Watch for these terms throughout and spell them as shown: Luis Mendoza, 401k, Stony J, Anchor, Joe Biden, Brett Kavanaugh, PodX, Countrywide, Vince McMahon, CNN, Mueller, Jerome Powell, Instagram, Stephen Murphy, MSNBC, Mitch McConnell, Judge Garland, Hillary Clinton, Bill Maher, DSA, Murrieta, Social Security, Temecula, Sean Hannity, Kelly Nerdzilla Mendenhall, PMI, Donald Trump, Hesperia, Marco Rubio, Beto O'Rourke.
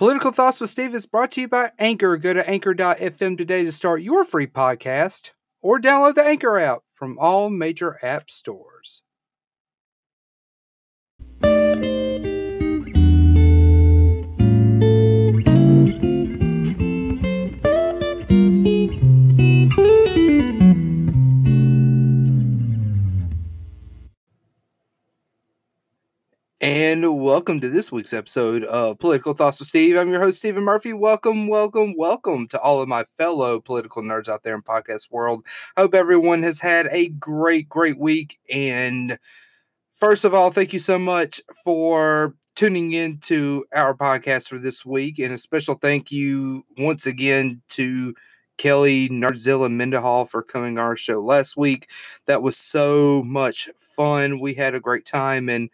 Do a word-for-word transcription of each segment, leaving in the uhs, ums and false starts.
Political Thoughts with Steve is brought to you by Anchor. Go to anchor dot f m today to start your free podcast or download the Anchor app from all major app stores. And welcome to this week's episode of Political Thoughts with Steve. I'm your host, Stephen Murphy. Welcome, welcome, welcome to all of my fellow political nerds out there in podcast world. Hope everyone has had a great, great week. And first of all, thank you so much for tuning in to our podcast for this week. And a special thank you once again to Kelly Nerdzilla Mendenhall for coming on our show last week. That was so much fun. We had a great time. And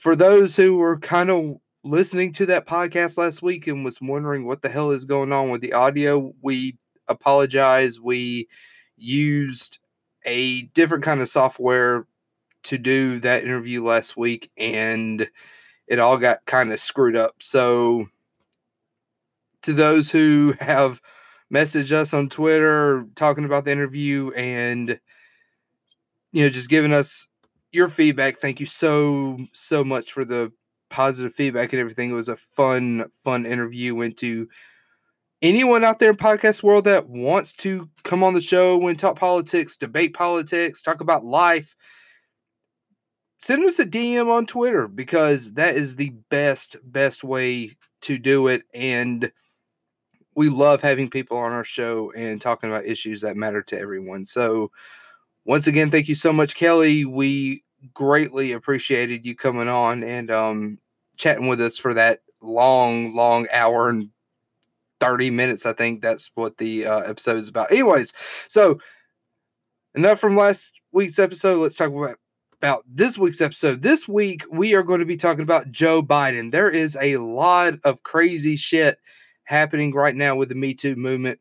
for those who were kind of listening to that podcast last week and was wondering what the hell is going on with the audio, we apologize. We used a different kind of software to do that interview last week, and it all got kind of screwed up. So to those who have messaged us on Twitter talking about the interview and, you know, just giving us your feedback, thank you so, so much for the positive feedback and everything. It was a fun, fun interview. And to anyone out there in podcast world that wants to come on the show and talk politics, debate politics, talk about life, send us a D M on Twitter, because that is the best, best way to do it. And we love having people on our show and talking about issues that matter to everyone. So once again, thank you so much, Kelly. We greatly appreciated you coming on and um, chatting with us for that long, long hour and thirty minutes. I think that's what the uh, episode is about. Anyways, so enough from last week's episode. Let's talk about, about this week's episode. This week, we are going to be talking about Joe Biden. There is a lot of crazy shit happening right now with the Me Too movement,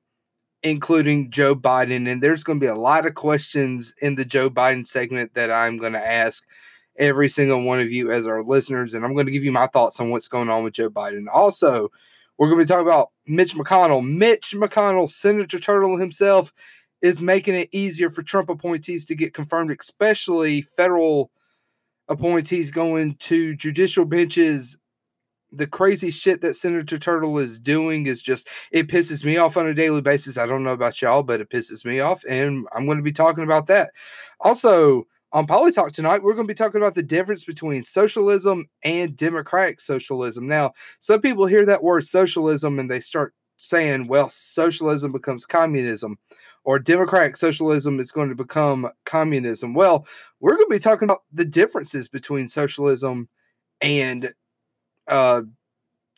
including Joe Biden, and there's going to be a lot of questions in the Joe Biden segment that I'm going to ask every single one of you as our listeners, and I'm going to give you my thoughts on what's going on with Joe Biden. Also, we're going to be talking about Mitch McConnell. Mitch McConnell, Senator Turtle himself, is making it easier for Trump appointees to get confirmed, especially federal appointees going to judicial benches. The crazy shit that Senator Turtle is doing is just, it pisses me off on a daily basis. I don't know about y'all, but it pisses me off, and I'm going to be talking about that. Also, on Polytalk tonight, we're going to be talking about the difference between socialism and democratic socialism. Now, some people hear that word socialism, and they start saying, well, socialism becomes communism, or democratic socialism is going to become communism. Well, we're going to be talking about the differences between socialism and Uh,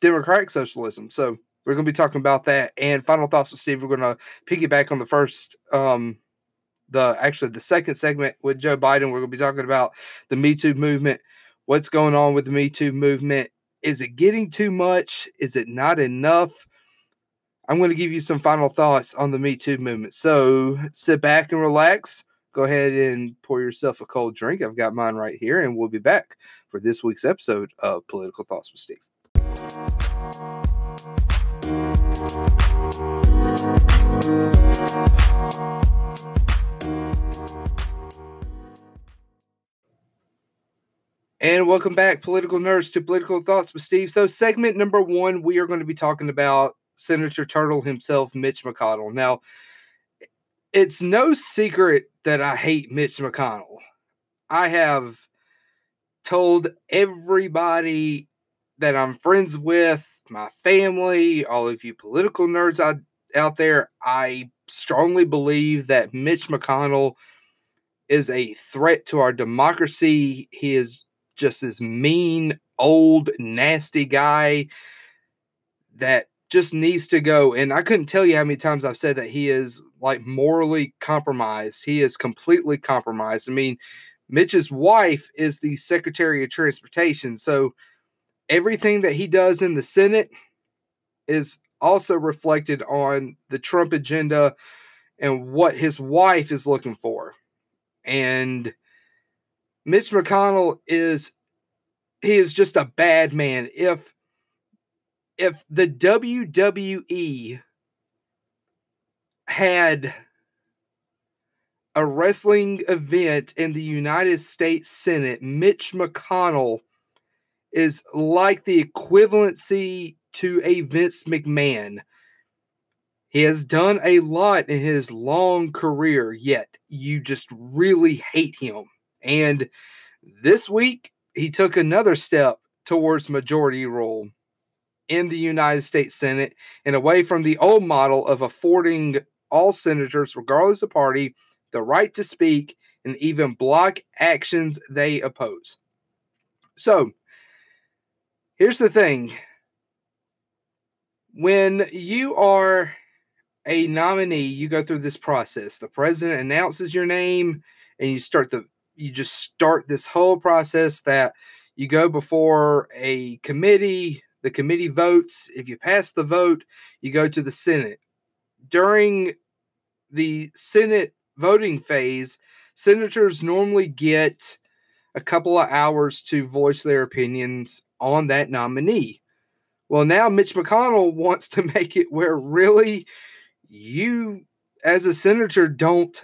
democratic socialism. So we're going to be talking about that. And final thoughts with Steve. We're going to piggyback on the first, um, the actually the second segment with Joe Biden. We're going to be talking about the Me Too movement. What's going on with the Me Too movement? Is it getting too much? Is it not enough? I'm going to give you some final thoughts on the Me Too movement. So sit back and relax. Go ahead and pour yourself a cold drink. I've got mine right here, and we'll be back for this week's episode of Political Thoughts with Steve. And welcome back, political nerds, to Political Thoughts with Steve. So segment number one, we are going to be talking about Senator Turtle himself, Mitch McConnell. Now, it's no secret that I hate Mitch McConnell. I have told everybody that I'm friends with, my family, all of you political nerds out, out there, I strongly believe that Mitch McConnell is a threat to our democracy. He is just this mean, old, nasty guy that just needs to go. And I couldn't tell you how many times I've said that he is like morally compromised. He is completely compromised. I mean, Mitch's wife is the Secretary of Transportation. So everything that he does in the Senate is also reflected on the Trump agenda and what his wife is looking for. And Mitch McConnell is, he is just a bad man. If if the W W E had a wrestling event in the United States Senate, Mitch McConnell is like the equivalency to a Vince McMahon. He has done a lot in his long career, yet you just really hate him. And this week, he took another step towards majority rule in the United States Senate and away from the old model of affording all senators, regardless of party, the right to speak and even block actions they oppose. So, here's the thing. When you are a nominee, you go through this process. The president announces your name, and you start the you just start this whole process that you go before a committee. The committee votes. If you pass the vote, you go to the Senate. During the Senate voting phase, senators normally get a couple of hours to voice their opinions on that nominee. Well, now Mitch McConnell wants to make it where really you, as a senator, don't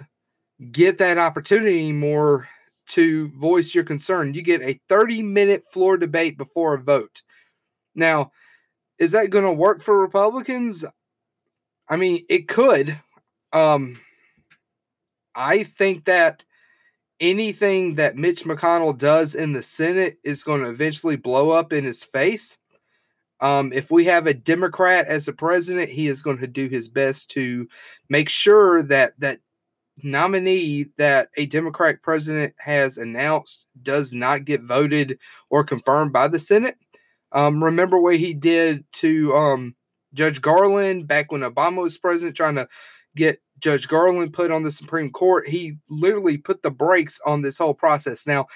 get that opportunity anymore to voice your concern. You get a thirty-minute floor debate before a vote. Now, is that going to work for Republicans? I mean, it could. Um, I think that anything that Mitch McConnell does in the Senate is going to eventually blow up in his face. Um, if we have a Democrat as a president, he is going to do his best to make sure that that nominee that a Democrat president has announced does not get voted or confirmed by the Senate. Um, remember what he did to um, Judge Garland back when Obama was president, trying to get Judge Garland put on the Supreme Court. He literally put the brakes on this whole process. Now,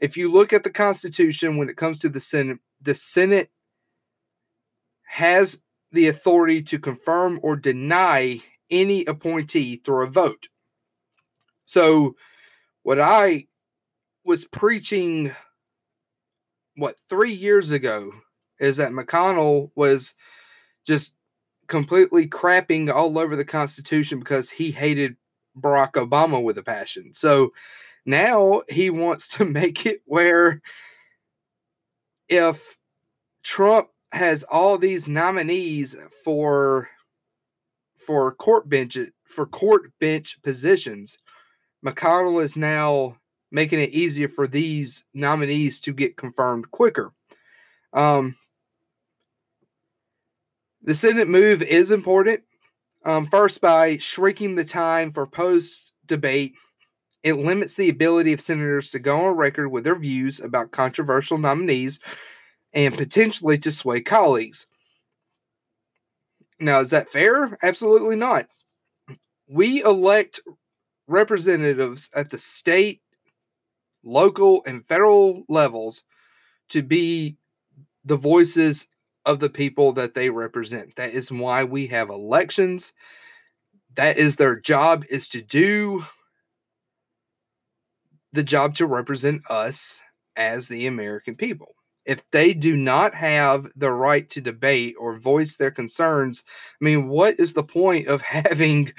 if you look at the Constitution when it comes to the Senate, the Senate has the authority to confirm or deny any appointee through a vote. So what I was preaching, what, three years ago, is that McConnell was just completely crapping all over the Constitution because he hated Barack Obama with a passion. So now he wants to make it where if Trump has all these nominees for for court bench for court bench positions, McConnell is now making it easier for these nominees to get confirmed quicker. Um, the Senate move is important. Um, first, by shrinking the time for post-debate, it limits the ability of senators to go on record with their views about controversial nominees and potentially to sway colleagues. Now, is that fair? Absolutely not. We elect representatives at the state, local, and federal levels to be the voices of the people that they represent. That is why we have elections. That is their job, is to do the job to represent us as the American people. If they do not have the right to debate or voice their concerns, I mean, what is the point of having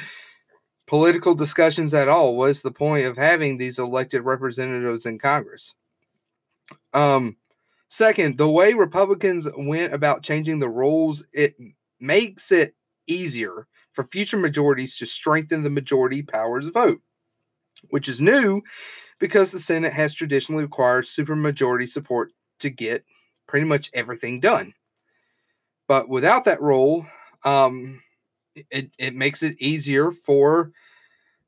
political discussions at all? What is the point of having these elected representatives in Congress? Um, second, the way Republicans went about changing the rules, it makes it easier for future majorities to strengthen the majority powers vote, which is new because the Senate has traditionally required supermajority support to get pretty much everything done. But without that rule, um, it, it makes it easier for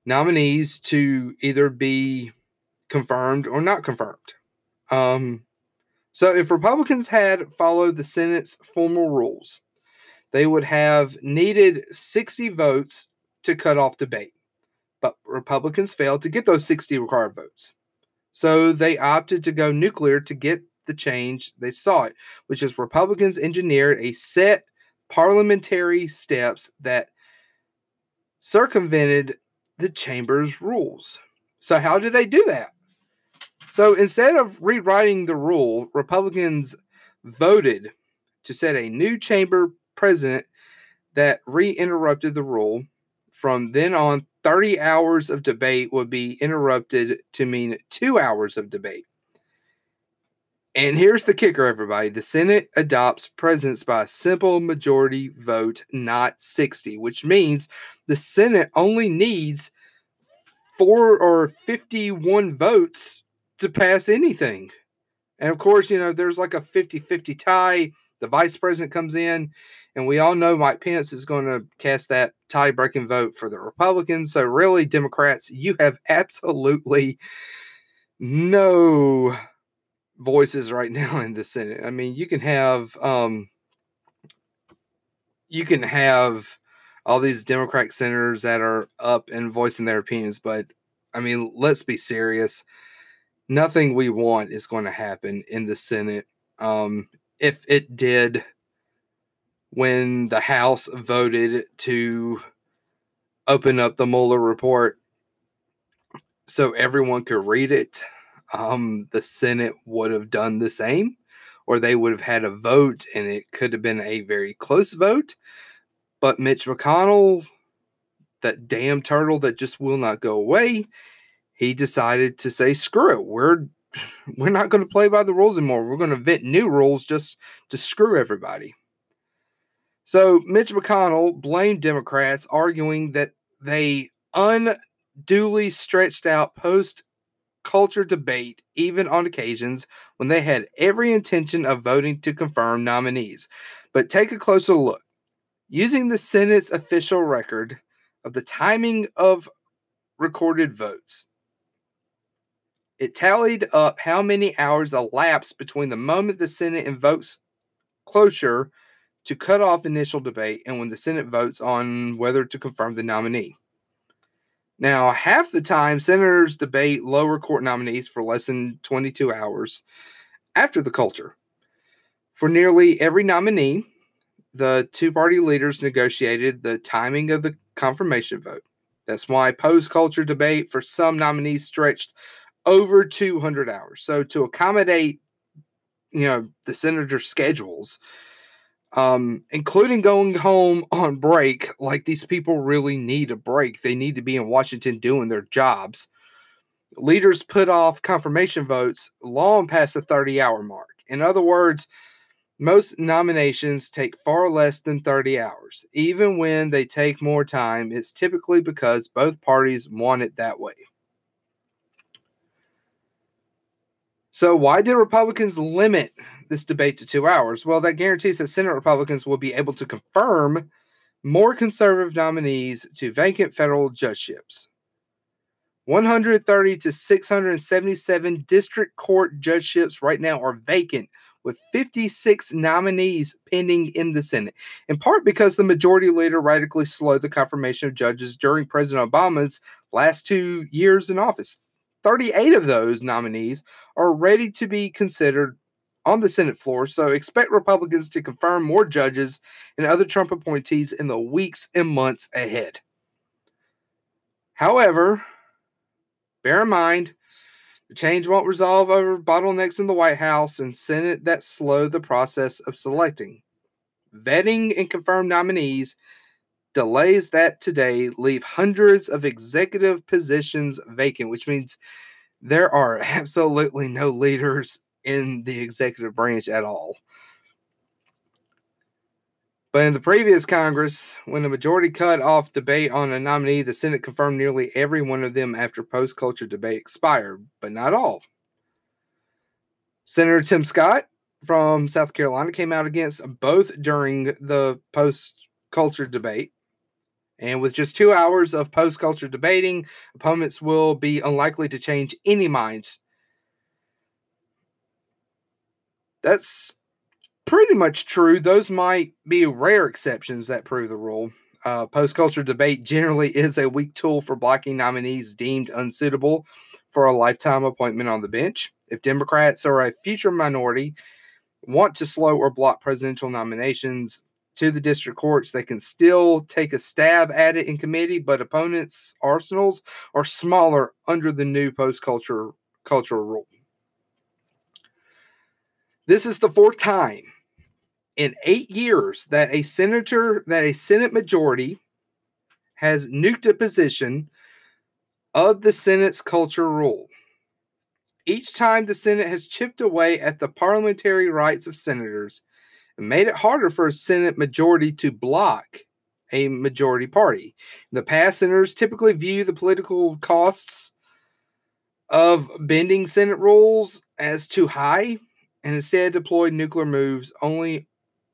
nominees to either be confirmed or not confirmed. Um, so if Republicans had followed the Senate's formal rules, they would have needed sixty votes to cut off debate. But Republicans failed to get those sixty required votes. So they opted to go nuclear to get the change they sought, which is Republicans engineered a set parliamentary steps that circumvented the chamber's rules. So how did they do that? So instead of rewriting the rule, Republicans voted to set a new chamber president that reinterrupted the rule. From then on, thirty hours of debate would be interrupted to mean two hours of debate. And here's the kicker, everybody. The Senate adopts presidents by a simple majority vote, not sixty, which means the Senate only needs four or fifty-one votes to pass anything. And of course, you know, there's like a fifty-fifty tie. The vice president comes in, and we all know Mike Pence is going to cast that tie-breaking vote for the Republicans. So really, Democrats, you have absolutely no voices right now in the Senate. I mean, you can have um, you can have all these Democratic senators that are up and voicing their opinions, but I mean, let's be serious. Nothing we want is going to happen in the Senate. Um, if it did, when the House voted to open up the Mueller report so everyone could read it, Um, the Senate would have done the same, or they would have had a vote, and it could have been a very close vote. But Mitch McConnell, that damn turtle that just will not go away, he decided to say, screw it. We're, we're not going to play by the rules anymore. We're going to invent new rules just to screw everybody. So Mitch McConnell blamed Democrats, arguing that they unduly stretched out post culture debate, even on occasions when they had every intention of voting to confirm nominees. But take a closer look. Using the Senate's official record of the timing of recorded votes, it tallied up how many hours elapsed between the moment the Senate invokes cloture to cut off initial debate and when the Senate votes on whether to confirm the nominee. Now, half the time, senators debate lower court nominees for less than twenty-two hours after the cloture. For nearly every nominee, the two-party leaders negotiated the timing of the confirmation vote. That's why post-cloture debate for some nominees stretched over two hundred hours. So to accommodate, you know, the senators' schedules, Um, including going home on break, like these people really need a break. They need to be in Washington doing their jobs. Leaders put off confirmation votes long past the thirty-hour mark. In other words, most nominations take far less than thirty hours. Even when they take more time, it's typically because both parties want it that way. So why did Republicans limit this debate to two hours? Well, that guarantees that Senate Republicans will be able to confirm more conservative nominees to vacant federal judgeships. one hundred thirty to six hundred seventy-seven district court judgeships right now are vacant, with fifty-six nominees pending in the Senate, in part because the majority leader radically slowed the confirmation of judges during President Obama's last two years in office. thirty-eight of those nominees are ready to be considered on the Senate floor, so expect Republicans to confirm more judges and other Trump appointees in the weeks and months ahead. However, bear in mind, the change won't resolve over bottlenecks in the White House and Senate that slow the process of selecting, vetting, and confirmed nominees. Delays that today leave hundreds of executive positions vacant, which means there are absolutely no leaders in the executive branch at all. But in the previous Congress, when a majority cut off debate on a nominee, the Senate confirmed nearly every one of them after post-cloture debate expired, but not all. Senator Tim Scott from South Carolina came out against both during the post-cloture debate. And with just two hours of post-cloture debating, opponents will be unlikely to change any minds. That's pretty much true. Those might be rare exceptions that prove the rule. Uh, post-cloture debate generally is a weak tool for blocking nominees deemed unsuitable for a lifetime appointment on the bench. If Democrats or a future minority want to slow or block presidential nominations to the district courts, they can still take a stab at it in committee, but opponents' arsenals are smaller under the new post-culture cultural rule. This is the fourth time in eight years that a senator, that a Senate majority has nuked a position of the Senate's culture rule. Each time the Senate has chipped away at the parliamentary rights of senators and made it harder for a Senate majority to block a majority party. In the past, senators typically view the political costs of bending Senate rules as too high and instead deploy nuclear moves only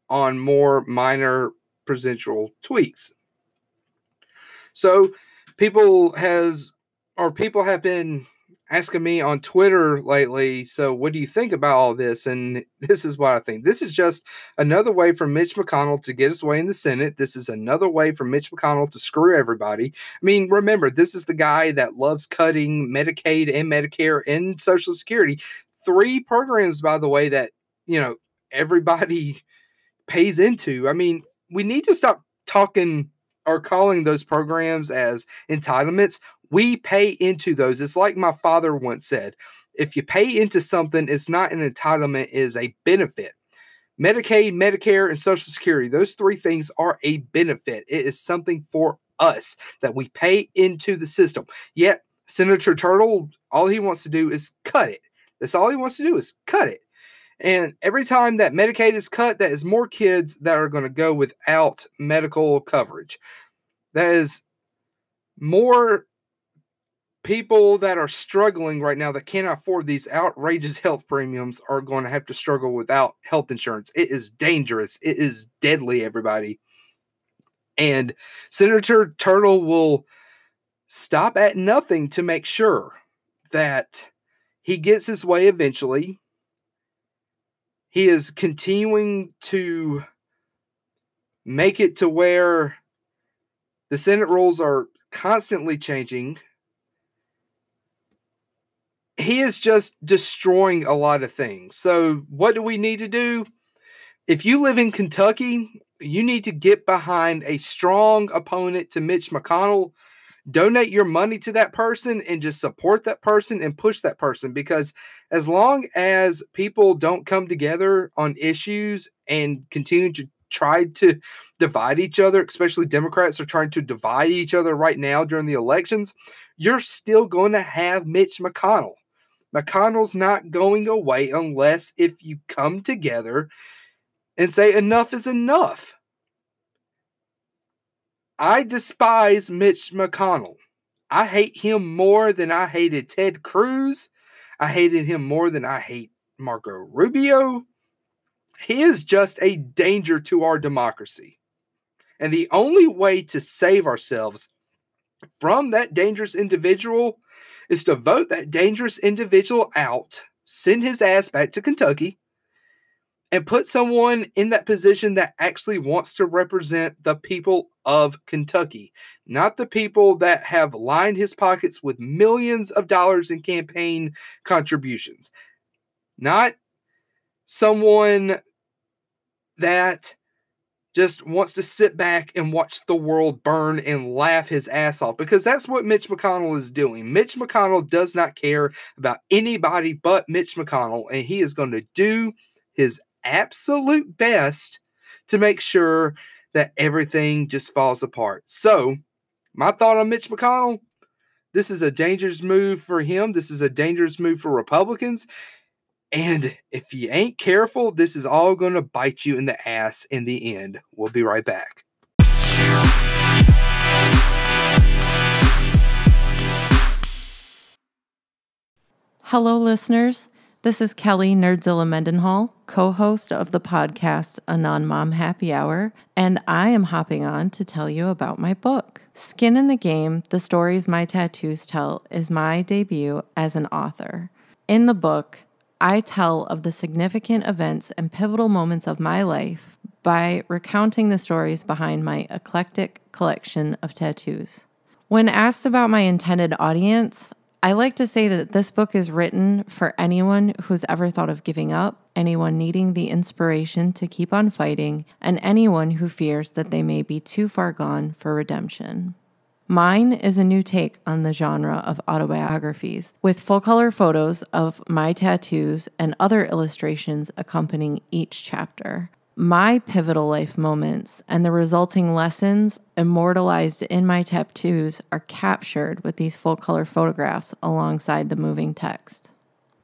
on more minor procedural tweaks. So people has or people have been asking me on Twitter lately, so what do you think about all this? And this is what I think. This is just another way for Mitch McConnell to get his way in the Senate. This is another way for Mitch McConnell to screw everybody. I mean, remember, this is the guy that loves cutting Medicaid and Medicare and Social Security. Three programs, by the way, that, you know, everybody pays into. I mean, we need to stop talking or calling those programs as entitlements. We pay into those. It's like my father once said, if you pay into something, it's not an entitlement, it is a benefit. Medicaid, Medicare, and Social Security, those three things are a benefit. It is something for us that we pay into the system. Yet, Senator Turtle, all he wants to do is cut it. That's all he wants to do is cut it. And every time that Medicaid is cut, that is more kids that are going to go without medical coverage. That is more people that are struggling right now that cannot afford these outrageous health premiums are going to have to struggle without health insurance. It is dangerous. It is deadly, everybody. And Senator Turtle will stop at nothing to make sure that he gets his way eventually. He is continuing to make it to where the Senate rules are constantly changing. He is just destroying a lot of things. So what do we need to do? If you live in Kentucky, you need to get behind a strong opponent to Mitch McConnell. Donate your money to that person and just support that person and push that person, because as long as people don't come together on issues and continue to try to divide each other, especially Democrats are trying to divide each other right now during the elections, you're still going to have Mitch McConnell. McConnell's not going away unless if you come together and say enough is enough. I despise Mitch McConnell. I hate him more than I hated Ted Cruz. I hated him more than I hate Marco Rubio. He is just a danger to our democracy. And the only way to save ourselves from that dangerous individual is to vote that dangerous individual out, send his ass back to Kentucky, and put someone in that position that actually wants to represent the people of Kentucky, not the people that have lined his pockets with millions of dollars in campaign contributions, not someone that just wants to sit back and watch the world burn and laugh his ass off, because that's what Mitch McConnell is doing. Mitch McConnell does not care about anybody but Mitch McConnell, and he is going to do his absolute best to make sure that everything just falls apart. So, my thought on Mitch McConnell, this is a dangerous move for him. This is a dangerous move for Republicans. And if you ain't careful, this is all going to bite you in the ass in the end. We'll be right back. Hello, listeners. This is Kelly Nerdzilla Mendenhall, co-host of the podcast A Non-Mom Happy Hour, and I am hopping on to tell you about my book. Skin in the Game, The Stories My Tattoos Tell is my debut as an author. In the book, I tell of the significant events and pivotal moments of my life by recounting the stories behind my eclectic collection of tattoos. When asked about my intended audience, I like to say that this book is written for anyone who's ever thought of giving up, anyone needing the inspiration to keep on fighting, and anyone who fears that they may be too far gone for redemption. Mine is a new take on the genre of autobiographies, with full-color photos of my tattoos and other illustrations accompanying each chapter. my pivotal life moments and the resulting lessons immortalized in my tattoos are captured with these full-color photographs alongside the moving text.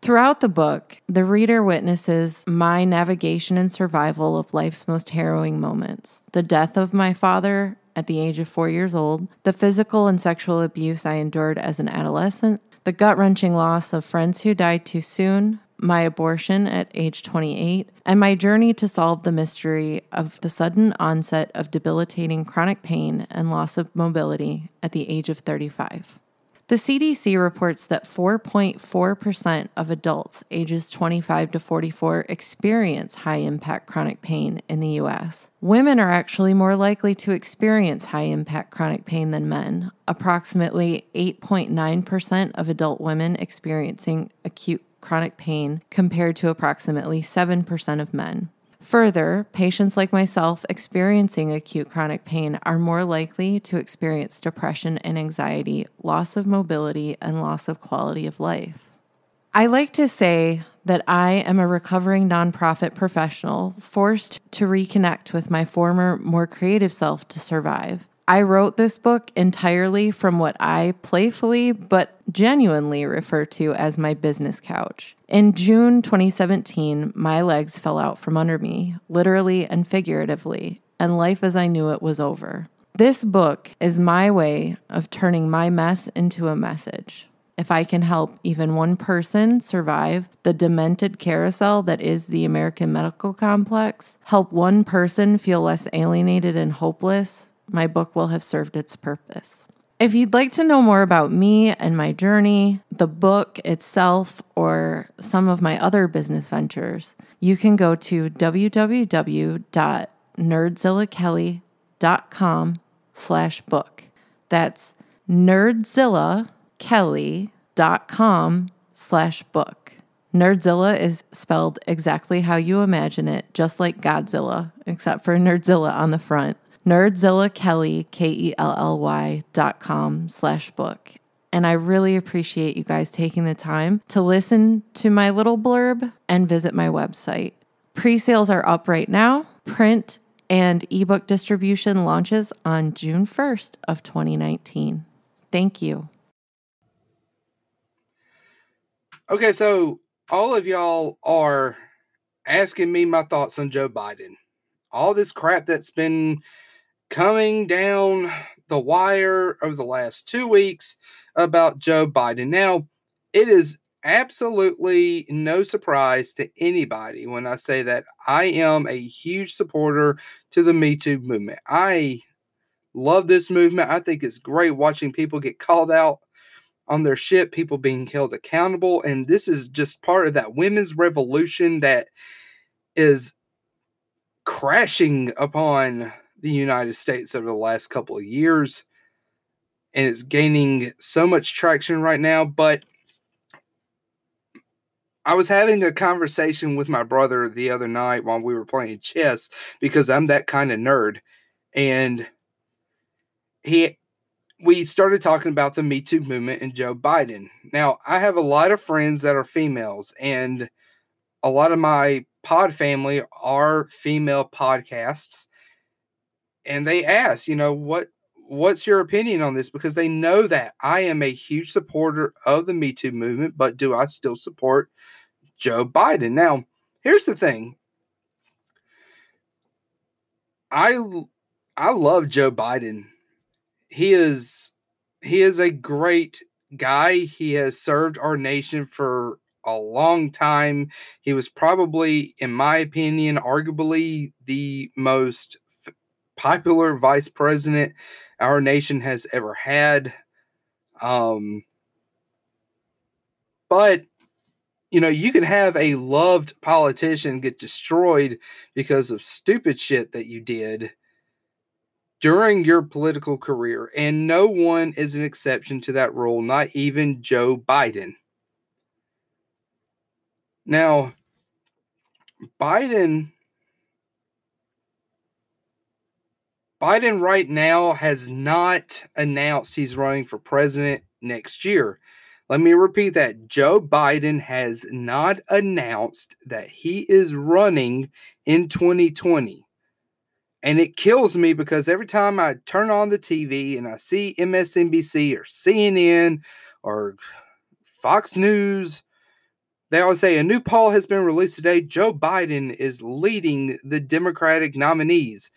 Throughout the book, the reader witnesses my navigation and survival of life's most harrowing moments, the death of my father at the age of four years old, the physical and sexual abuse I endured as an adolescent, the gut-wrenching loss of friends who died too soon, my abortion at age twenty-eight, and my journey to solve the mystery of the sudden onset of debilitating chronic pain and loss of mobility at the age of thirty-five. The C D C reports that four point four percent of adults ages twenty-five to forty-four experience high-impact chronic pain in the U S. Women are actually more likely to experience high-impact chronic pain than men, approximately eight point nine percent of adult women experiencing acute chronic pain compared to approximately seven percent of men. Further, patients like myself experiencing acute chronic pain are more likely to experience depression and anxiety, loss of mobility, and loss of quality of life. I like to say that I am a recovering nonprofit professional forced to reconnect with my former, more creative self to survive. I wrote this book entirely from what I playfully but genuinely refer to as my business couch. In June twenty seventeen, my legs fell out from under me, literally and figuratively, and life as I knew it was over. This book is my way of turning my mess into a message. If I can help even one person survive the demented carousel that is the American medical complex, help one person feel less alienated and hopeless, my book will have served its purpose. If you'd like to know more about me and my journey, the book itself, or some of my other business ventures, you can go to w w w dot nerdzillakelly dot com slash book. That's nerdzillakelly dot com slash book. Nerdzilla is spelled exactly how you imagine it, just like Godzilla, except for Nerdzilla on the front. Nerdzilla Kelly, K E L L Y dot com slash book. And I really appreciate you guys taking the time to listen to my little blurb and visit my website. Pre-sales are up right now. Print and ebook distribution launches on June first of twenty nineteen. Thank you. Okay, so all of y'all are asking me my thoughts on Joe Biden. All this crap that's been coming down the wire over the last two weeks about Joe Biden. Now, it is absolutely no surprise to anybody when I say that I am a huge supporter to the Me Too movement. I love this movement. I think it's great watching people get called out on their shit, people being held accountable. And this is just part of that women's revolution that is crashing upon the United States over the last couple of years, and it's gaining so much traction right now. But I was having a conversation with my brother the other night while we were playing chess, because I'm that kind of nerd, and he we started talking about the Me Too movement and Joe Biden. Now, I have a lot of friends that are females, and a lot of my pod family are female podcasts, and they ask, you know, what what's your opinion on this? Because they know that I am a huge supporter of the Me Too movement, but do I still support Joe Biden? Now, here's the thing. I I love Joe Biden. He is he is a great guy. He has served our nation for a long time. He was probably, in my opinion, arguably the most f- popular vice president our nation has ever had. Um, but, you know, you can have a loved politician get destroyed because of stupid shit that you did during your political career. And no one is an exception to that rule, not even Joe Biden. Now, Biden, Biden right now has not announced he's running for president next year. Let me repeat that. Joe Biden has not announced that he is running in twenty twenty. And it kills me because every time I turn on the T V and I see M S N B C or C N N or Fox News, they always say a new poll has been released today. Joe Biden is leading the Democratic nominees.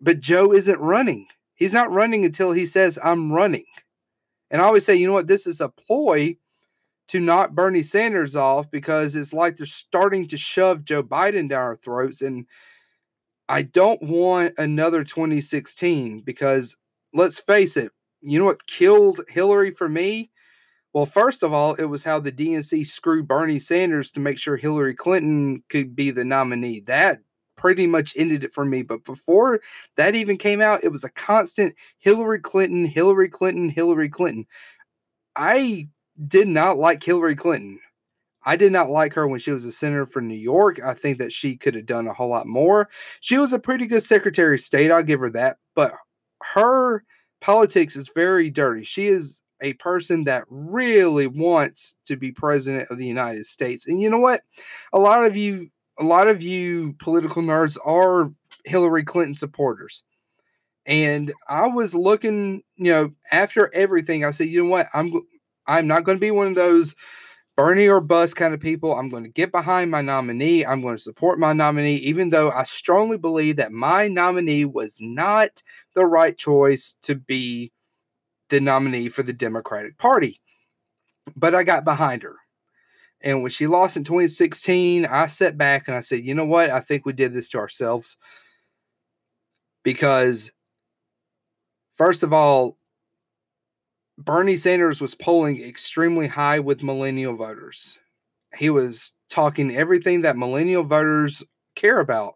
But Joe isn't running. He's not running until he says, I'm running. And I always say, you know what, this is a ploy to knock Bernie Sanders off because it's like they're starting to shove Joe Biden down our throats. And I don't want another twenty sixteen because let's face it, you know what killed Hillary for me? Well, first of all, it was how the D N C screwed Bernie Sanders to make sure Hillary Clinton could be the nominee. That pretty much ended it for me. But before that even came out, it was a constant Hillary Clinton, Hillary Clinton, Hillary Clinton. I did not like Hillary Clinton. I did not like her when she was a senator for New York. I think that she could have done a whole lot more. She was a pretty good Secretary of State. I'll give her that. But her politics is very dirty. She is a person that really wants to be president of the United States. And you know what? A lot of you A lot of you political nerds are Hillary Clinton supporters. And I was looking, you know, after everything, I said, you know what? I'm I'm not going to be one of those Bernie or bust kind of people. I'm going to get behind my nominee. I'm going to support my nominee, even though I strongly believe that my nominee was not the right choice to be the nominee for the Democratic Party. But I got behind her. And when she lost in twenty sixteen, I sat back and I said, you know what? I think we did this to ourselves. Because, first of all, Bernie Sanders was polling extremely high with millennial voters. He was talking everything that millennial voters care about.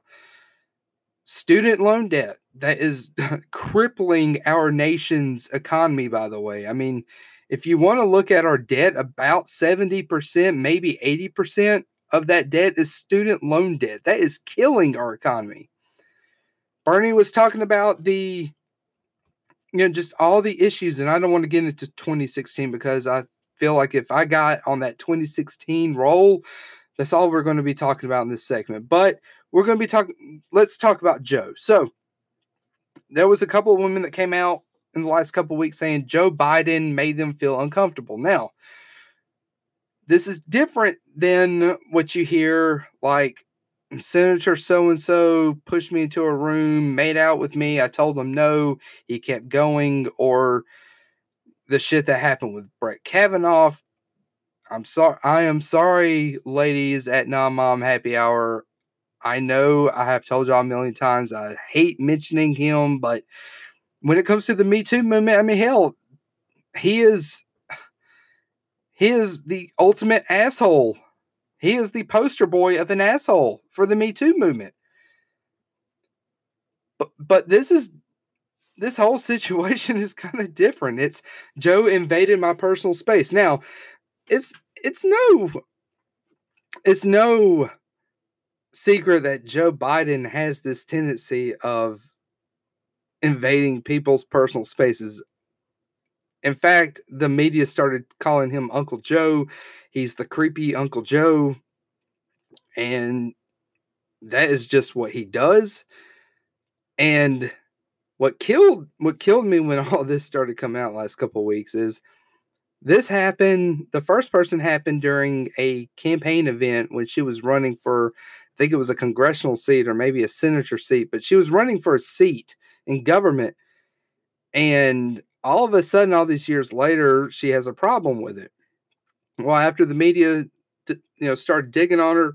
Student loan debt. That is crippling our nation's economy, by the way. I mean, if you want to look at our debt, about seventy percent, maybe eighty percent of that debt is student loan debt. That is killing our economy. Bernie was talking about the, you know, just all the issues. And I don't want to get into twenty sixteen because I feel like if I got on that twenty sixteen roll, that's all we're going to be talking about in this segment. But we're going to be talking, let's talk about Joe. So there was a couple of women that came out in the last couple of weeks saying Joe Biden made them feel uncomfortable. Now, this is different than what you hear, like, Senator so-and-so pushed me into a room, made out with me, I told him no, he kept going, or the shit that happened with Brett Kavanaugh. I'm sorry, I am sorry, ladies at Non-Mom Happy Hour. I know I have told y'all a million times, I hate mentioning him, but when it comes to the Me Too movement, I mean, hell, he is, he is the ultimate asshole. He is the poster boy of an asshole for the Me Too movement. But, but this is, this whole situation is kind of different. It's Joe invaded my personal space. Now, it's, it's no, it's no secret that Joe Biden has this tendency of invading people's personal spaces. In fact, the media started calling him Uncle Joe. He's the creepy Uncle Joe. And that is just what he does. And what killed what killed me when all this started coming out last couple of weeks is this happened, the first person happened during a campaign event when she was running for, I think it was a congressional seat or maybe a senator seat, but she was running for a seat in government, and all of a sudden, all these years later, she has a problem with it. Well, after the media, you know, started digging on her,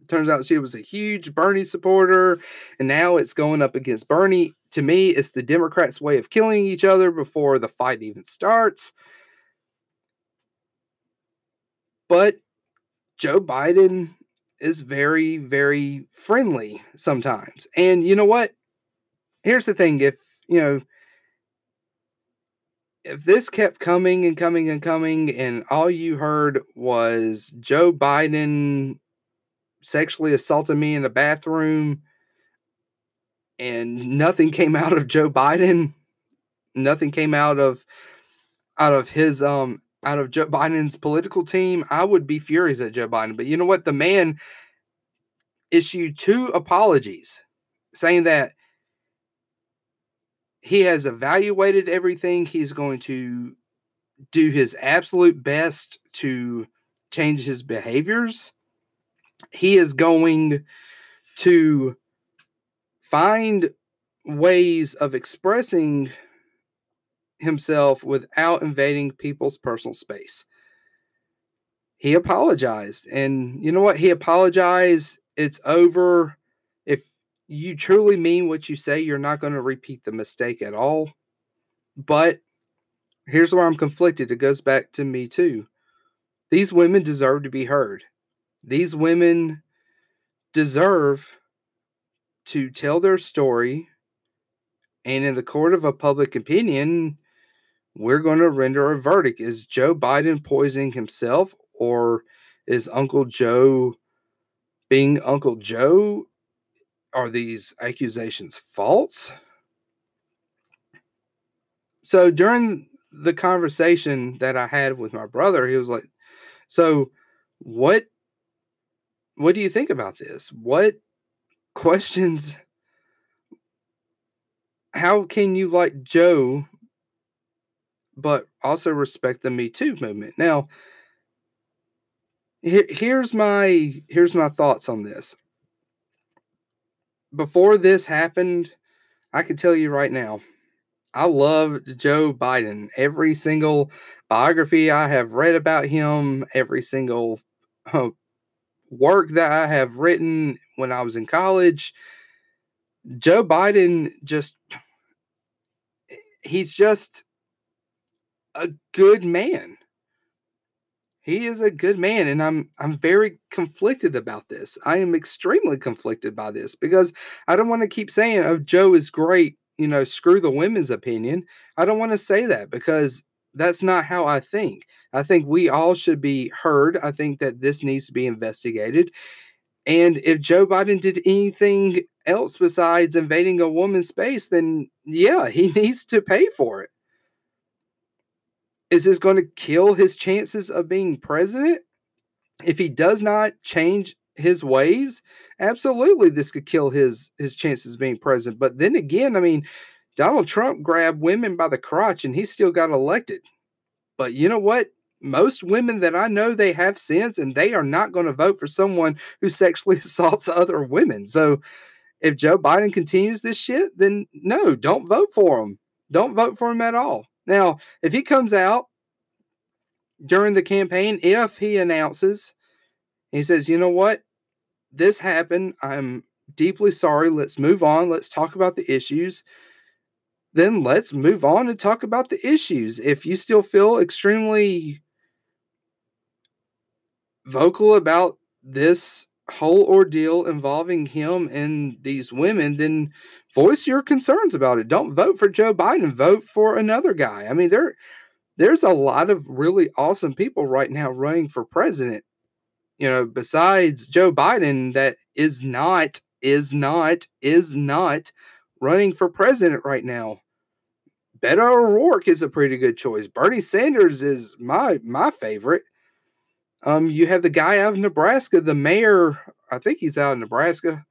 it turns out she was a huge Bernie supporter, and now it's going up against Bernie. To me, it's the Democrats' way of killing each other before the fight even starts. But Joe Biden is very, very friendly sometimes, and you know what? Here's the thing, if, you know, if this kept coming and coming and coming and all you heard was Joe Biden sexually assaulted me in the bathroom and nothing came out of Joe Biden, nothing came out of, out of his um out of Joe Biden's political team, I would be furious at Joe Biden. But you know what? The man issued two apologies saying that he has evaluated everything. He's going to do his absolute best to change his behaviors. He is going to find ways of expressing himself without invading people's personal space. He apologized. And you know what? He apologized. It's over. If you truly mean what you say, you're not going to repeat the mistake at all. But here's where I'm conflicted. It goes back to Me Too. These women deserve to be heard. These women deserve to tell their story. And in the court of a public opinion, we're going to render a verdict. Is Joe Biden poisoning himself, or is Uncle Joe being Uncle Joe? Are these accusations false? So during the conversation that I had with my brother, he was like, so what, what do you think about this? What questions, how can you like Joe, but also respect the Me Too movement? Now, here's my, here's my thoughts on this. Before this happened, I can tell you right now, I loved Joe Biden. Every single biography I have read about him, every single uh, work that I have written when I was in college, Joe Biden just, he's just a good man. He is a good man, and I'm I'm very conflicted about this. I am extremely conflicted by this because I don't want to keep saying, oh, Joe is great, you know, screw the women's opinion. I don't want to say that because that's not how I think. I think we all should be heard. I think that this needs to be investigated. And if Joe Biden did anything else besides invading a woman's space, then yeah, he needs to pay for it. Is this going to kill his chances of being president? If he does not change his ways, absolutely this could kill his, his chances of being president. But then again, I mean, Donald Trump grabbed women by the crotch and he still got elected. But you know what? Most women that I know, they have sense and they are not going to vote for someone who sexually assaults other women. So if Joe Biden continues this shit, then no, don't vote for him. Don't vote for him at all. Now, if he comes out during the campaign, if he announces, he says, you know what, this happened, I'm deeply sorry, let's move on, let's talk about the issues, then let's move on and talk about the issues. If you still feel extremely vocal about this whole ordeal involving him and these women, then voice your concerns about it. Don't vote for Joe Biden. Vote for another guy. I mean, there, there's a lot of really awesome people right now running for president, you know, besides Joe Biden, that is not, is not, is not running for president right now. Beto O'Rourke is a pretty good choice. Bernie Sanders is my, my favorite. Um, you have the guy out of Nebraska, the mayor, I think he's out of Nebraska.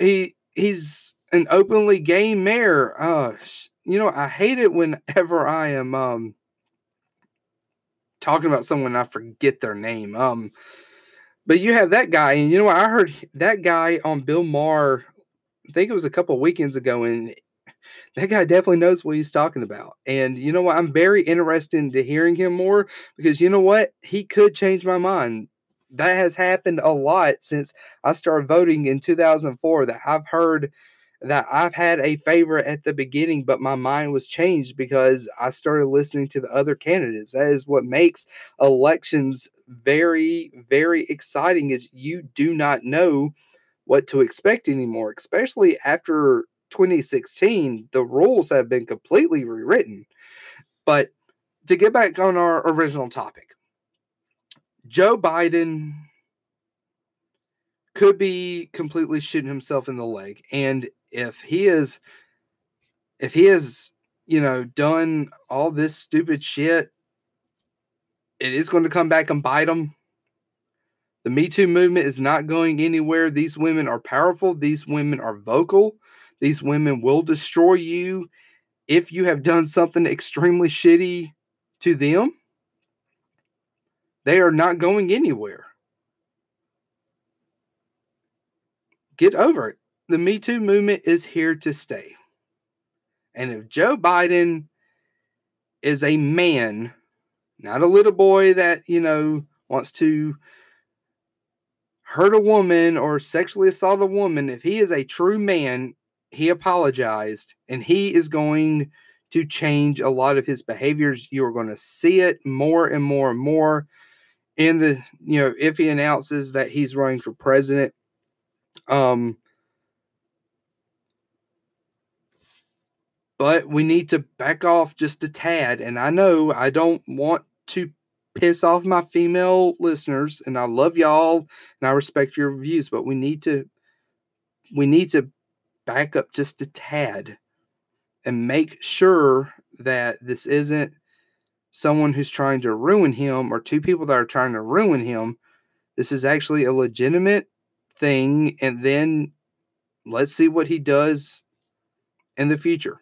He, he's an openly gay mayor. Uh, you know, I hate it whenever I am, um, talking about someone, I forget their name. Um, but you have that guy, and you know what? I heard that guy on Bill Maher, I think it was a couple of weekends ago, and that guy definitely knows what he's talking about. And you know what? I'm very interested in hearing him more because you know what? He could change my mind. That has happened a lot since I started voting in two thousand four, that I've heard that I've had a favorite at the beginning, but my mind was changed because I started listening to the other candidates. That is what makes elections very, very exciting, is you do not know what to expect anymore, especially after twenty sixteen, the rules have been completely rewritten. But to get back on our original topic, Joe Biden could be completely shooting himself in the leg. And if he is, if he has, you know, done all this stupid shit it is going to come back and bite them. The Me Too movement is not going anywhere. These women are powerful. These women are vocal. These women will destroy you if you have done something extremely shitty to them. They are not going anywhere. Get over it. The Me Too movement is here to stay. And if Joe Biden is a man, not a little boy that, you know, wants to hurt a woman or sexually assault a woman, if he is a true man, he apologized, and he is going to change a lot of his behaviors. You are going to see it more and more and more in the, you know, if he announces that he's running for president. Um, but we need to back off just a tad. And I know I don't want to piss off my female listeners, and I love y'all and I respect your views, but we need to, we need to back up just a tad and make sure that this isn't someone who's trying to ruin him or two people that are trying to ruin him. This is actually a legitimate thing. And then let's see what he does in the future.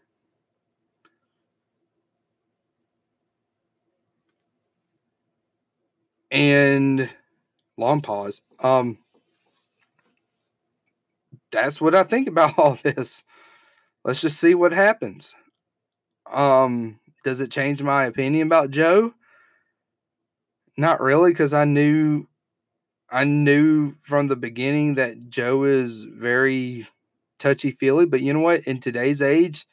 And long pause. Um, that's what I think about all this. Let's just see what happens. Um, does it change my opinion about Joe? Not really, because I knew, I knew from the beginning that Joe is very touchy-feely. But you know what? In today's age,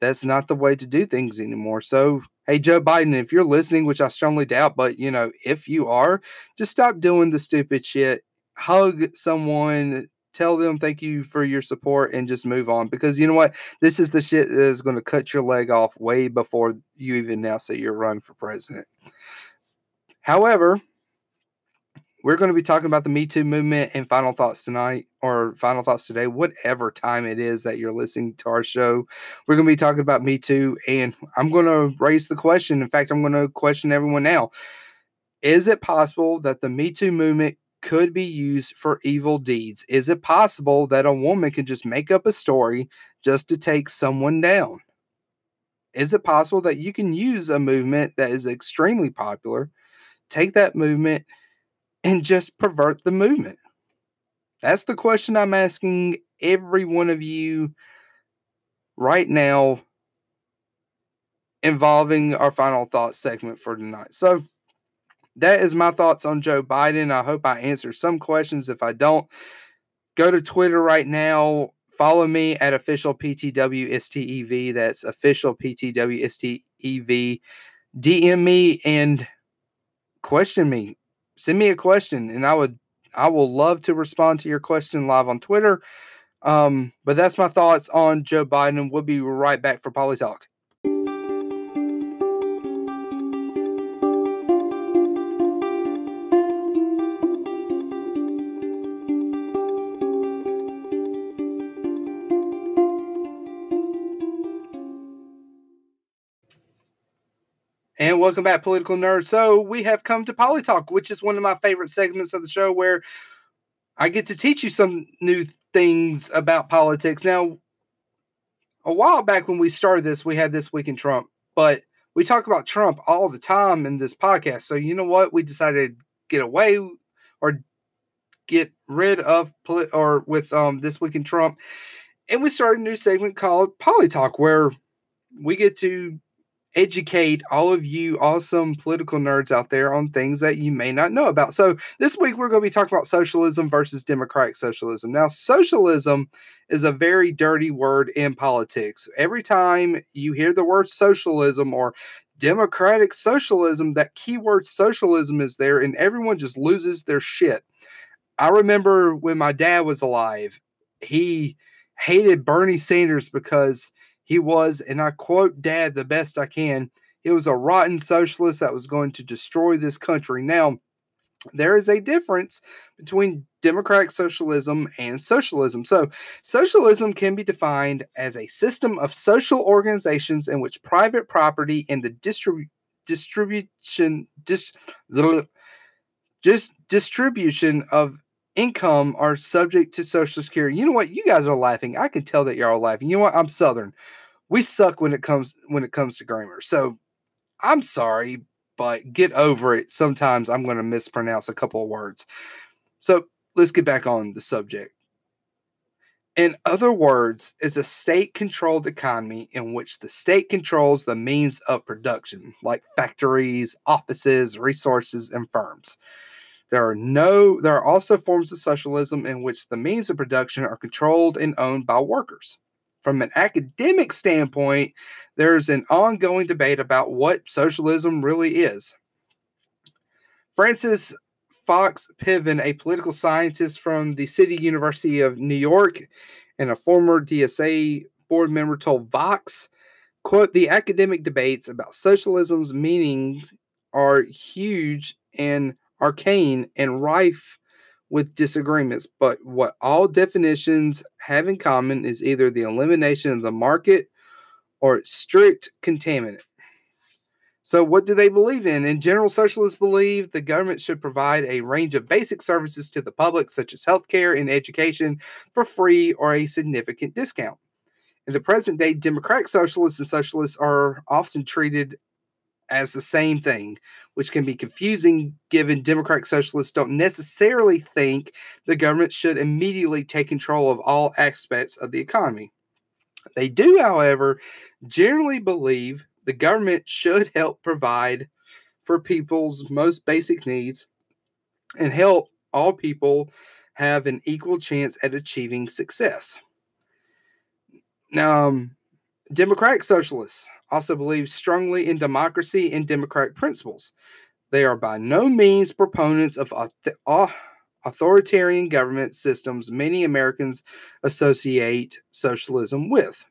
that's not the way to do things anymore. So, hey, Joe Biden, if you're listening, which I strongly doubt, but, you know, if you are, just stop doing the stupid shit. Hug someone. Tell them thank you for your support and just move on. Because you know what? This is the shit that is going to cut your leg off way before you even now say you're running for president. However, we're going to be talking about the Me Too movement and final thoughts tonight, or final thoughts today, whatever time it is that you're listening to our show. We're going to be talking about Me Too, and I'm going to raise the question. In fact, I'm going to question everyone now. Is it possible that the Me Too movement could be used for evil deeds? Is it possible that a woman can just make up a story just to take someone down? Is it possible that you can use a movement that is extremely popular, take that movement, and just pervert the movement? That's the question I'm asking every one of you right now involving our final thoughts segment for tonight. So, that is my thoughts on Joe Biden. I hope I answer some questions. If I don't, go to Twitter right now. Follow me at official P T W S T E V. That's official P T W S T E V. D M me and question me. Send me a question, and I would, I will love to respond to your question live on Twitter. Um, but that's my thoughts on Joe Biden. We'll be right back for Poly Talk. And welcome back, Political Nerds. So we have come to Poly Talk, which is one of my favorite segments of the show where I get to teach you some new things about politics. Now, a while back when we started this, we had This Week in Trump, but we talk about Trump all the time in this podcast. So you know what? We decided to get away or get rid of or with um, This Week in Trump. And we started a new segment called Poly Talk where we get to educate all of you awesome political nerds out there on things that you may not know about. So this week we're going to be talking about socialism versus democratic socialism. Now, socialism is a very dirty word in politics. Every time you hear the word socialism or democratic socialism, that keyword socialism is there, and everyone just loses their shit. I remember when my dad was alive, he hated Bernie Sanders because he was, and I quote Dad the best I can, he was a rotten socialist that was going to destroy this country. Now, there is a difference between democratic socialism and socialism. So, socialism can be defined as a system of social organizations in which private property and the distrib- distribution dis, just distribution of income are subject to Social Security. You know what? You guys are laughing. I can tell that you're all laughing. You know what? I'm Southern. We suck when it comes when it comes to grammar. So I'm sorry, but get over it. Sometimes I'm going to mispronounce a couple of words. So let's get back on the subject. In other words, it's a state-controlled economy in which the state controls the means of production, like factories, offices, resources, and firms. There are no. There are also forms of socialism in which the means of production are controlled and owned by workers. From an academic standpoint, there is an ongoing debate about what socialism really is. Francis Fox Piven, a political scientist from the City University of New York and a former D S A board member, told Vox, quote, "The academic debates about socialism's meaning are huge and arcane and rife with disagreements, but what all definitions have in common is either the elimination of the market or its strict containment." So what do they believe in? In general, socialists believe the government should provide a range of basic services to the public, such as healthcare and education, for free or a significant discount. In the present day, democratic socialists and socialists are often treated as the same thing, which can be confusing given democratic socialists don't necessarily think the government should immediately take control of all aspects of the economy. They do, however, generally believe the government should help provide for people's most basic needs and help all people have an equal chance at achieving success. Now, um, democratic socialists also believe strongly in democracy and democratic principles. They are by no means proponents of auth- authoritarian government systems many Americans associate socialism with.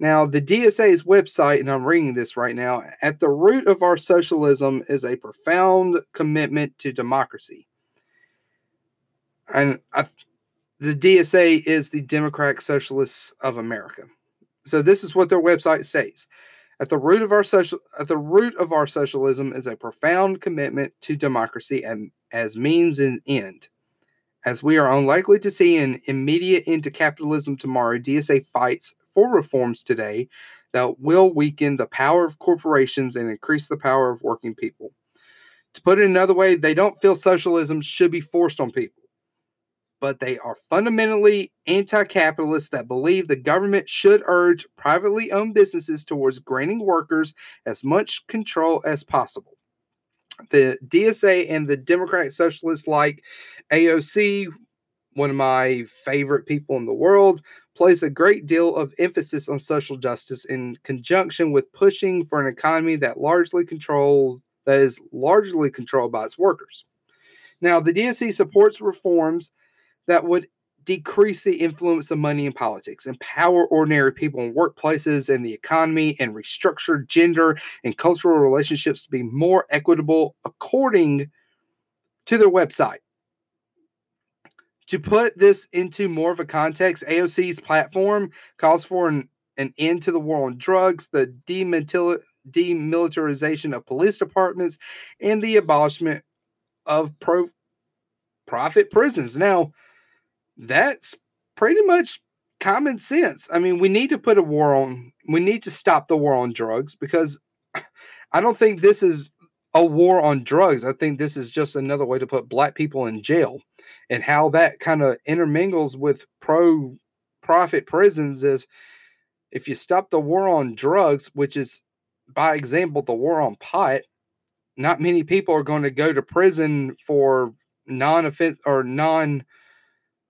Now, the D S A's website, and I'm reading this right now, "At the root of our socialism is a profound commitment to democracy." And I, the D S A is the Democratic Socialists of America. So this is what their website states. At the root of our social, at the root of our socialism is a profound commitment to democracy and as means and end. As we are unlikely to see an immediate end to capitalism tomorrow, D S A fights for reforms today that will weaken the power of corporations and increase the power of working people. To put it another way, they don't feel socialism should be forced on people, but they are fundamentally anti-capitalists that believe the government should urge privately owned businesses towards granting workers as much control as possible. The D S A and the Democratic Socialists, like A O C, one of my favorite people in the world, place a great deal of emphasis on social justice in conjunction with pushing for an economy that largely controlled that is largely controlled by its workers. Now, the D S A supports reforms that would decrease the influence of money in politics, empower ordinary people in workplaces and the economy, and restructure gender and cultural relationships to be more equitable, according to their website. To put this into more of a context, A O C's platform calls for an, an end to the war on drugs, the demilitarization of police departments, and the abolishment of pro- profit prisons. Now, that's pretty much common sense. I mean, we need to put a war on, we need to stop the war on drugs, because I don't think this is a war on drugs. I think this is just another way to put black people in jail, and how that kind of intermingles with pro-profit prisons is if you stop the war on drugs, which is, by example, the war on pot, not many people are going to go to prison for non-offense or non-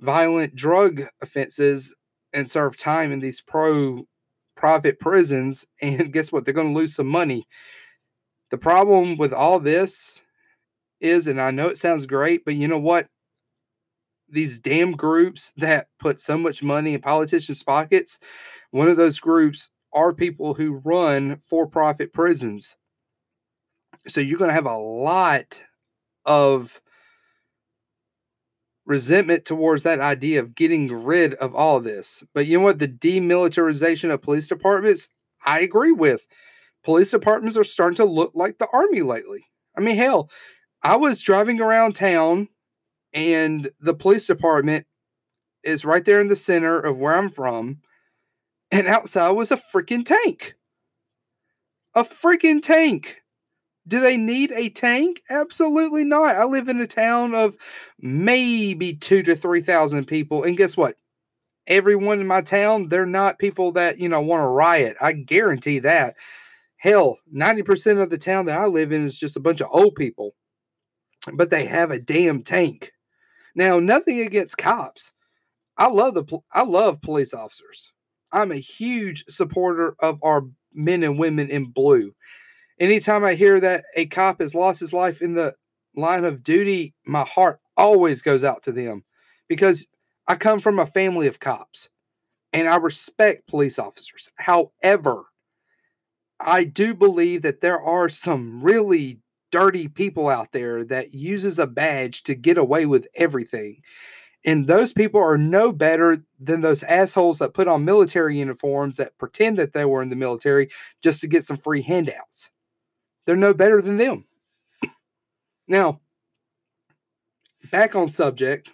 violent drug offenses and serve time in these pro-profit prisons. And guess what? They're going to lose some money. The problem with all this is, and I know it sounds great, but you know what? These damn groups that put so much money in politicians' pockets, one of those groups are people who run for-profit prisons. So you're going to have a lot of resentment towards that idea of getting rid of all this. But you know what? The demilitarization of police departments, I agree with, Police departments are starting to look like the Army lately. I mean, hell, I was driving around town and the police department is right there in the center of where I'm from. And outside was a freaking tank. A freaking tank. Do they need a tank? Absolutely not. I live in a town of maybe two to three thousand people. And guess what? Everyone in my town, they're not people that, you know, want to riot. I guarantee that. Hell, ninety percent of the town that I live in is just a bunch of old people. But they have a damn tank. Now, nothing against cops. I love the I love police officers. I'm a huge supporter of our men and women in blue. Anytime I hear that a cop has lost his life in the line of duty, my heart always goes out to them because I come from a family of cops and I respect police officers. However, I do believe that there are some really dirty people out there that uses a badge to get away with everything. And those people are no better than those assholes that put on military uniforms that pretend that they were in the military just to get some free handouts. They're no better than them. Now, back on subject.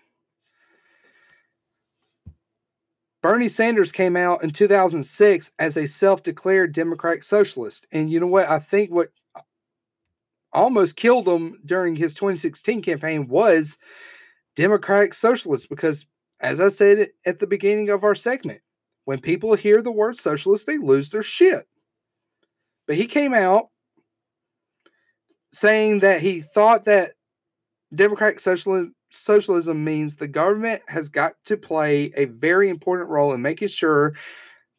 Bernie Sanders came out in two thousand six as a self-declared Democratic socialist. And you know what? I think what almost killed him during his twenty sixteen campaign was Democratic socialist. Because as I said at the beginning of our segment, when people hear the word socialist, they lose their shit. But he came out saying that he thought that Democratic socialism Socialism means the government has got to play a very important role in making sure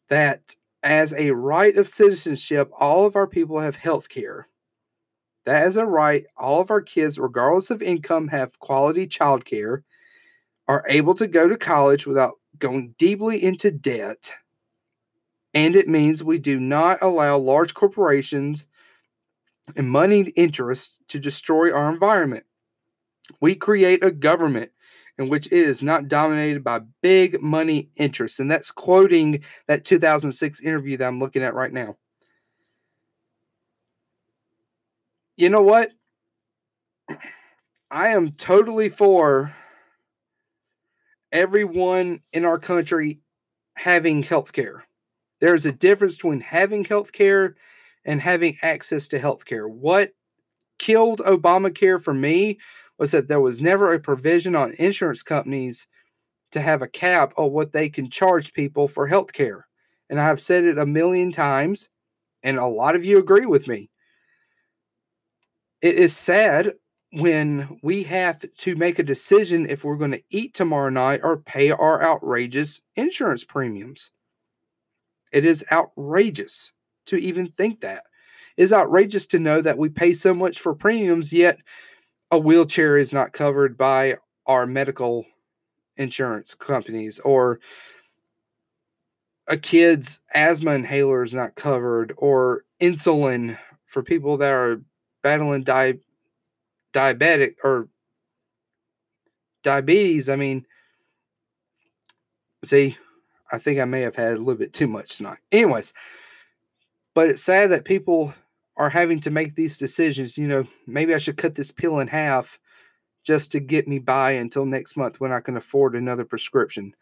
that as a right of citizenship, all of our people have health care. That as a right, all of our kids, regardless of income, have quality child care, are able to go to college without going deeply into debt. And it means we do not allow large corporations and moneyed interests to destroy our environment. We create a government in which it is not dominated by big money interests. And that's quoting that two thousand six interview that I'm looking at right now. You know what? I am totally for everyone in our country having health care. There is a difference between having health care and having access to health care. What killed Obamacare for me was that there was never a provision on insurance companies to have a cap on what they can charge people for health care. And I've said it a million times, and a lot of you agree with me. It is sad when we have to make a decision if we're going to eat tomorrow night or pay our outrageous insurance premiums. It is outrageous to even think that. It is outrageous to know that we pay so much for premiums, yet a wheelchair is not covered by our medical insurance companies, or a kid's asthma inhaler is not covered, or insulin for people that are battling di- diabetic or diabetes. I mean, see, I think I may have had a little bit too much tonight. Anyways, but it's sad that people are having to make these decisions. You know, maybe I should cut this pill in half just to get me by until next month when I can afford another prescription.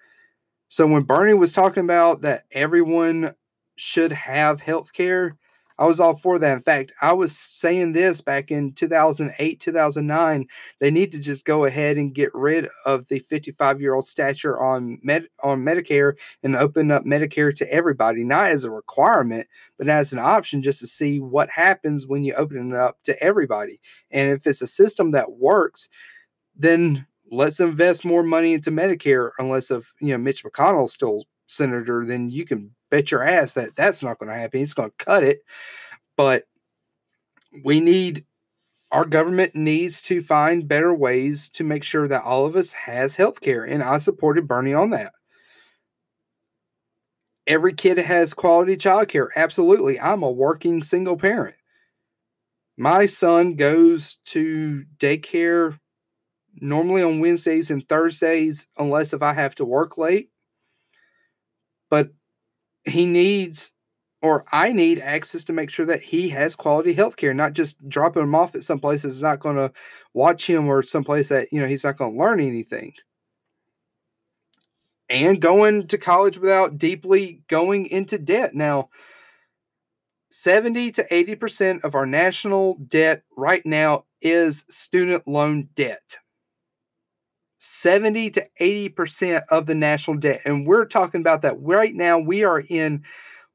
So when Bernie was talking about that everyone should have health care, I was all for that. In fact, I was saying this back in two thousand eight, two thousand nine, they need to just go ahead and get rid of the fifty-five-year-old stature on med- on Medicare and open up Medicare to everybody, not as a requirement, but as an option just to see what happens when you open it up to everybody. And if it's a system that works, then let's invest more money into Medicare. Unless if, you know, Mitch McConnell's still senator, then you can bet your ass that that's not going to happen. He's going to cut it. But we need, our government needs to find better ways to make sure that all of us has health care. And I supported Bernie on that. Every kid has quality child care. Absolutely. I'm a working single parent. My son goes to daycare normally on Wednesdays and Thursdays, unless if I have to work late. But he needs or I need access to make sure that he has quality health care, not just dropping him off at some place that's not going to watch him or someplace that, you know, he's not going to learn anything. And going to college without deeply going into debt. Now, seventy to eighty percent of our national debt right now is student loan debt. seventy to eighty percent of the national debt. And we're talking about that right now. We are in,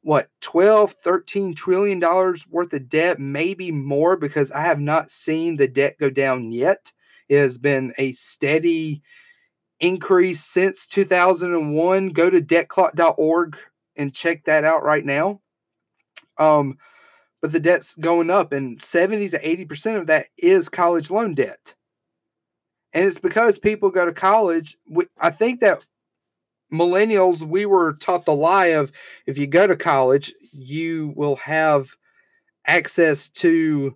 what, twelve, thirteen trillion dollars worth of debt, maybe more, because I have not seen the debt go down yet. It has been a steady increase since two thousand one. Go to debt clock dot org and check that out right now. Um, but the debt's going up, and seventy to eighty percent of that is college loan debt. And it's because people go to college. I think that millennials, we were taught the lie of if you go to college, you will have access to,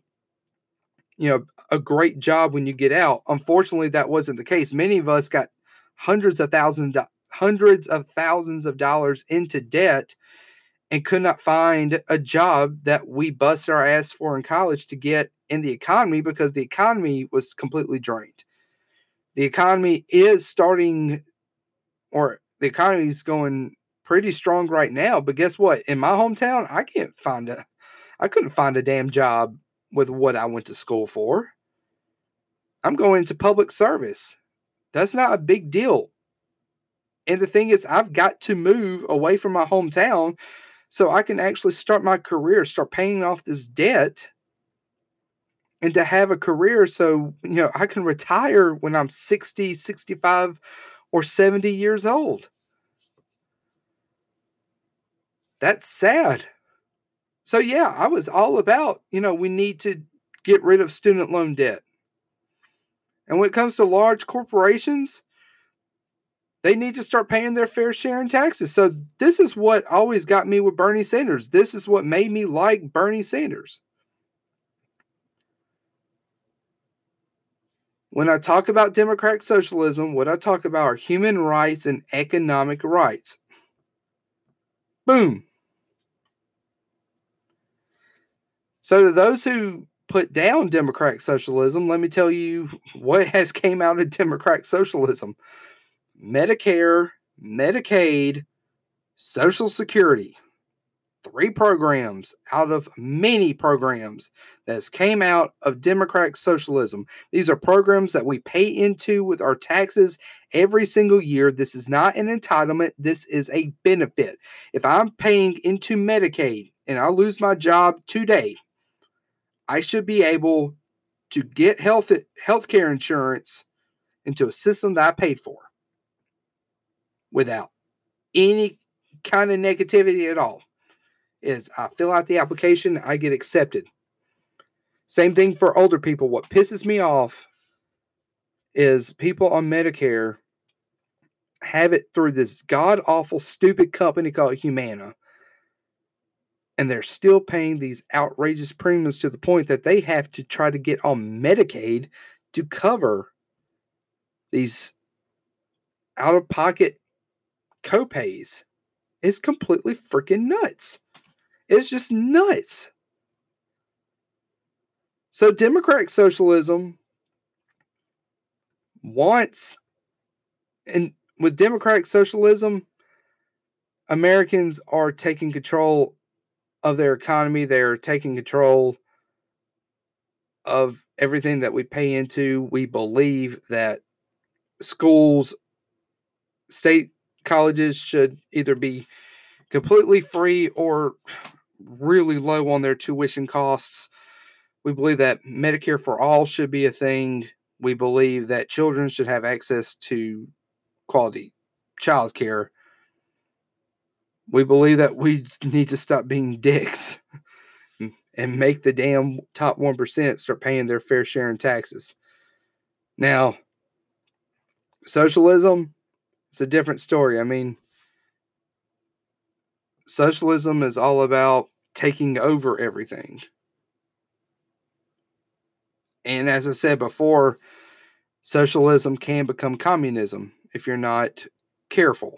you know, a great job when you get out. Unfortunately, that wasn't the case. Many of us got hundreds of thousands, hundreds of thousands of dollars into debt and could not find a job that we busted our ass for in college to get in the economy because the economy was completely drained. The economy is starting, or the economy is going pretty strong right now. But guess what? In my hometown, I can't find a, I couldn't find a damn job with what I went to school for. I'm going into public service. That's not a big deal. And the thing is, I've got to move away from my hometown so I can actually start my career, start paying off this debt. And to have a career so, you know, I can retire when I'm sixty, sixty-five, or seventy years old. That's sad. So, yeah, I was all about, you know, we need to get rid of student loan debt. And when it comes to large corporations, they need to start paying their fair share in taxes. So this is what always got me with Bernie Sanders. This is what made me like Bernie Sanders. When I talk about democratic socialism, what I talk about are human rights and economic rights. Boom. So to those who put down democratic socialism, let me tell you what has came out of democratic socialism. Medicare, Medicaid, Social Security. Three programs out of many programs that came out of democratic socialism. These are programs that we pay into with our taxes every single year. This is not an entitlement. This is a benefit. If I'm paying into Medicaid and I lose my job today, I should be able to get health healthcare insurance into a system that I paid for without any kind of negativity at all. Is I fill out the application, I get accepted. Same thing for older people. What pisses me off is people on Medicare have it through this god-awful, stupid company called Humana, and they're still paying these outrageous premiums to the point that they have to try to get on Medicaid to cover these out-of-pocket copays. It's completely freaking nuts. It's just nuts. So democratic socialism wants, and with democratic socialism, Americans are taking control of their economy. They're taking control of everything that we pay into. We believe that schools, state colleges should either be completely free or really low on their tuition costs. We believe that Medicare for all should be a thing. We believe that children should have access to quality childcare. We believe that we need to stop being dicks and make the damn top one percent start paying their fair share in taxes. Now, socialism, it's a different story. I mean, socialism is all about taking over everything. And as I said before, socialism can become communism if you're not careful.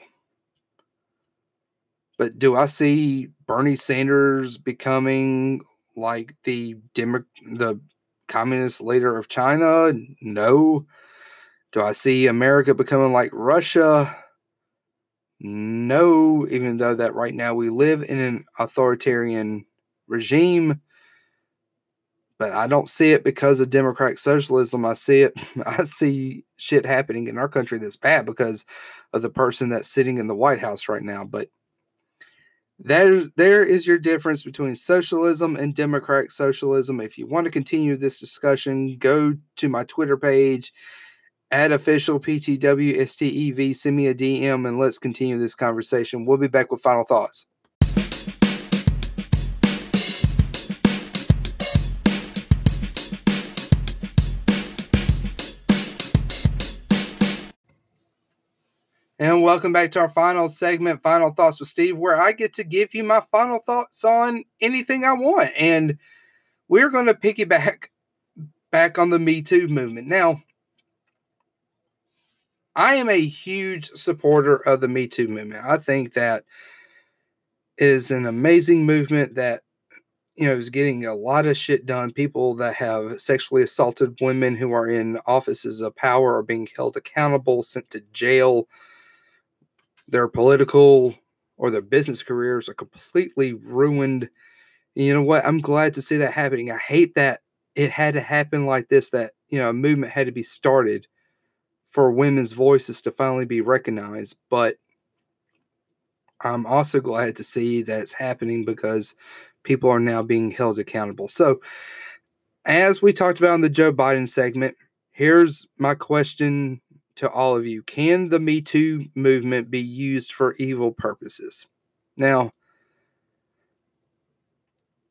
But do I see Bernie Sanders becoming like the Demo- the communist leader of China? No. Do I see America becoming like Russia? No, even though that right now we live in an authoritarian regime. But I don't see it because of democratic socialism. I see it. I see shit happening in our country that's bad because of the person that's sitting in the White House right now. But there, there is your difference between socialism and democratic socialism. If you want to continue this discussion, go to my Twitter page at official P T W S T E V. Send me a D M and let's continue this conversation. We'll be back with final thoughts. And welcome back to our final segment, Final Thoughts with Steve, where I get to give you my final thoughts on anything I want. And we're going to piggyback back on the Me Too movement. Now, I am a huge supporter of the Me Too movement. I think that it is an amazing movement that, you know, is getting a lot of shit done. People that have sexually assaulted women who are in offices of power are being held accountable, sent to jail. Their political or their business careers are completely ruined. You know what? I'm glad to see that happening. I hate that it had to happen like this, that, you know, a movement had to be started for women's voices to finally be recognized. But I'm also glad to see that's happening because people are now being held accountable. So as we talked about in the Joe Biden segment, here's my question to all of you. Can the Me Too movement be used for evil purposes? Now,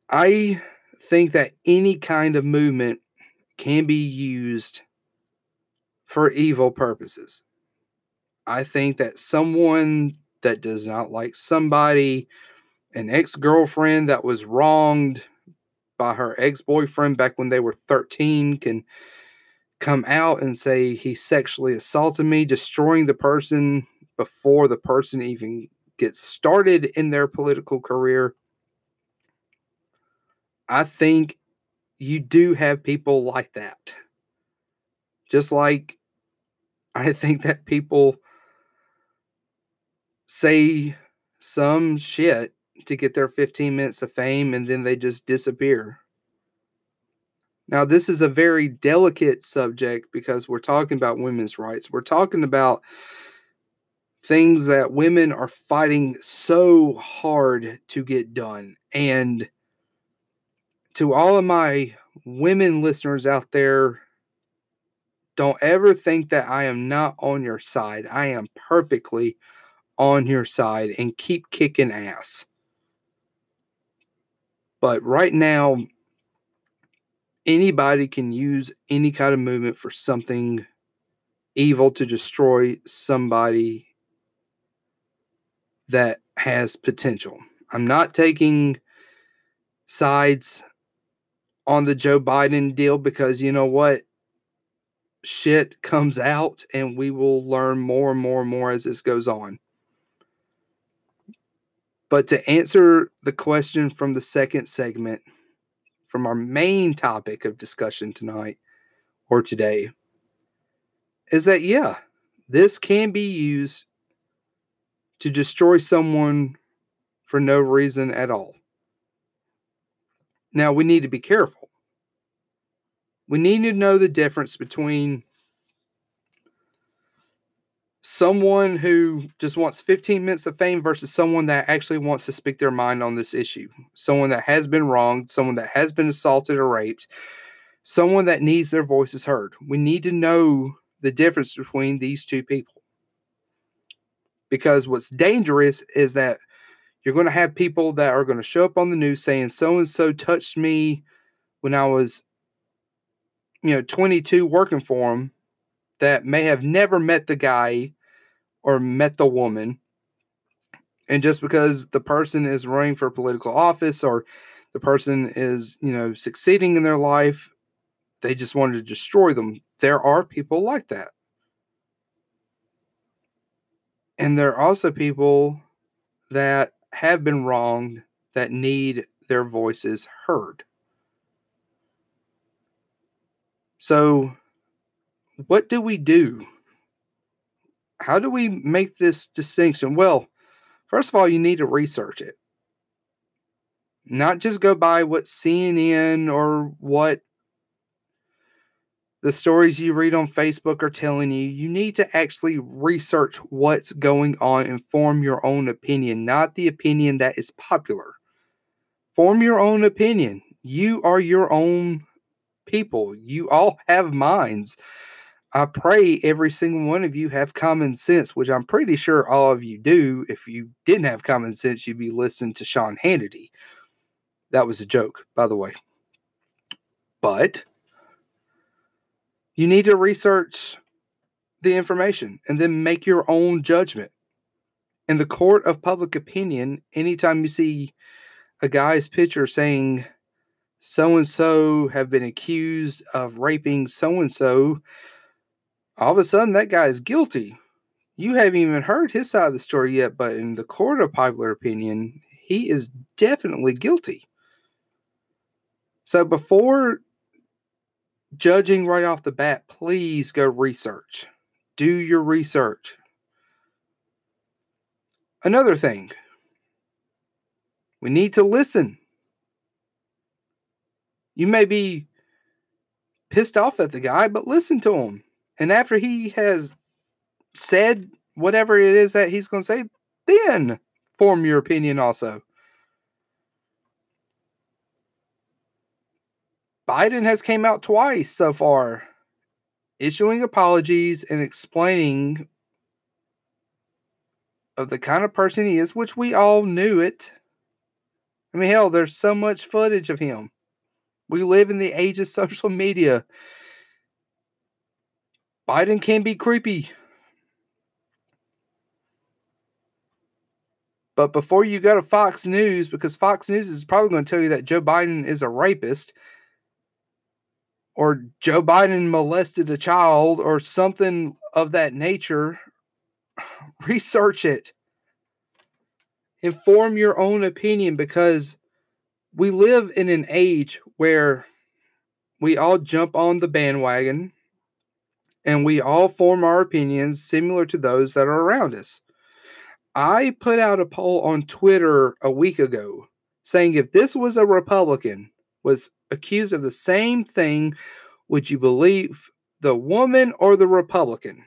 I think that any kind of movement can be used for evil purposes. I think that someone that does not like somebody, an ex-girlfriend that was wronged by her ex-boyfriend back when they were thirteen, can come out and say he sexually assaulted me, destroying the person before the person even gets started in their political career. I think you do have people like that. Just like I think that people say some shit to get their fifteen minutes of fame and then they just disappear. Now, this is a very delicate subject because we're talking about women's rights. We're talking about things that women are fighting so hard to get done. And to all of my women listeners out there, don't ever think that I am not on your side. I am perfectly on your side and keep kicking ass. But right now, anybody can use any kind of movement for something evil to destroy somebody that has potential. I'm not taking sides on the Joe Biden deal because you know what? Shit comes out and we will learn more and more and more as this goes on. But to answer the question from the second segment, from our main topic of discussion tonight or today, is that, yeah, this can be used to destroy someone for no reason at all. Now, we need to be careful. We need to know the difference between someone who just wants fifteen minutes of fame versus someone that actually wants to speak their mind on this issue. Someone that has been wronged, someone that has been assaulted or raped, someone that needs their voices heard. We need to know the difference between these two people. Because what's dangerous is that you're going to have people that are going to show up on the news saying so-and-so touched me when I was, you know, twenty-two working for him, that may have never met the guy or met the woman. And just because the person is running for political office or the person is, you know, succeeding in their life, they just wanted to destroy them. There are people like that. And there are also people that have been wronged that need their voices heard. So what do we do? How do we make this distinction? Well, first of all, you need to research it. Not just go by what C N N or what the stories you read on Facebook are telling you. You need to actually research what's going on and form your own opinion, not the opinion that is popular. Form your own opinion. You are your own people. You all have minds. I pray every single one of you have common sense, which I'm pretty sure all of you do. If you didn't have common sense, you'd be listening to Sean Hannity. That was a joke, by the way. But you need to research the information and then make your own judgment. In the court of public opinion, anytime you see a guy's picture saying so-and-so have been accused of raping so-and-so, all of a sudden, that guy is guilty. You haven't even heard his side of the story yet, but in the court of popular opinion, he is definitely guilty. So before judging right off the bat, please go research. Do your research. Another thing, we need to listen. You may be pissed off at the guy, but listen to him. And after he has said whatever it is that he's going to say, then form your opinion also. Biden has came out twice so far, issuing apologies and explaining of the kind of person he is, which we all knew it. I mean, hell, there's so much footage of him. We live in the age of social media. Biden can be creepy. But before you go to Fox News, because Fox News is probably going to tell you that Joe Biden is a rapist, or Joe Biden molested a child, or something of that nature, research it. Inform your own opinion, because we live in an age where we all jump on the bandwagon. And we all form our opinions similar to those that are around us. I put out a poll on Twitter a week ago saying, if this was a Republican, was accused of the same thing, would you believe the woman or the Republican?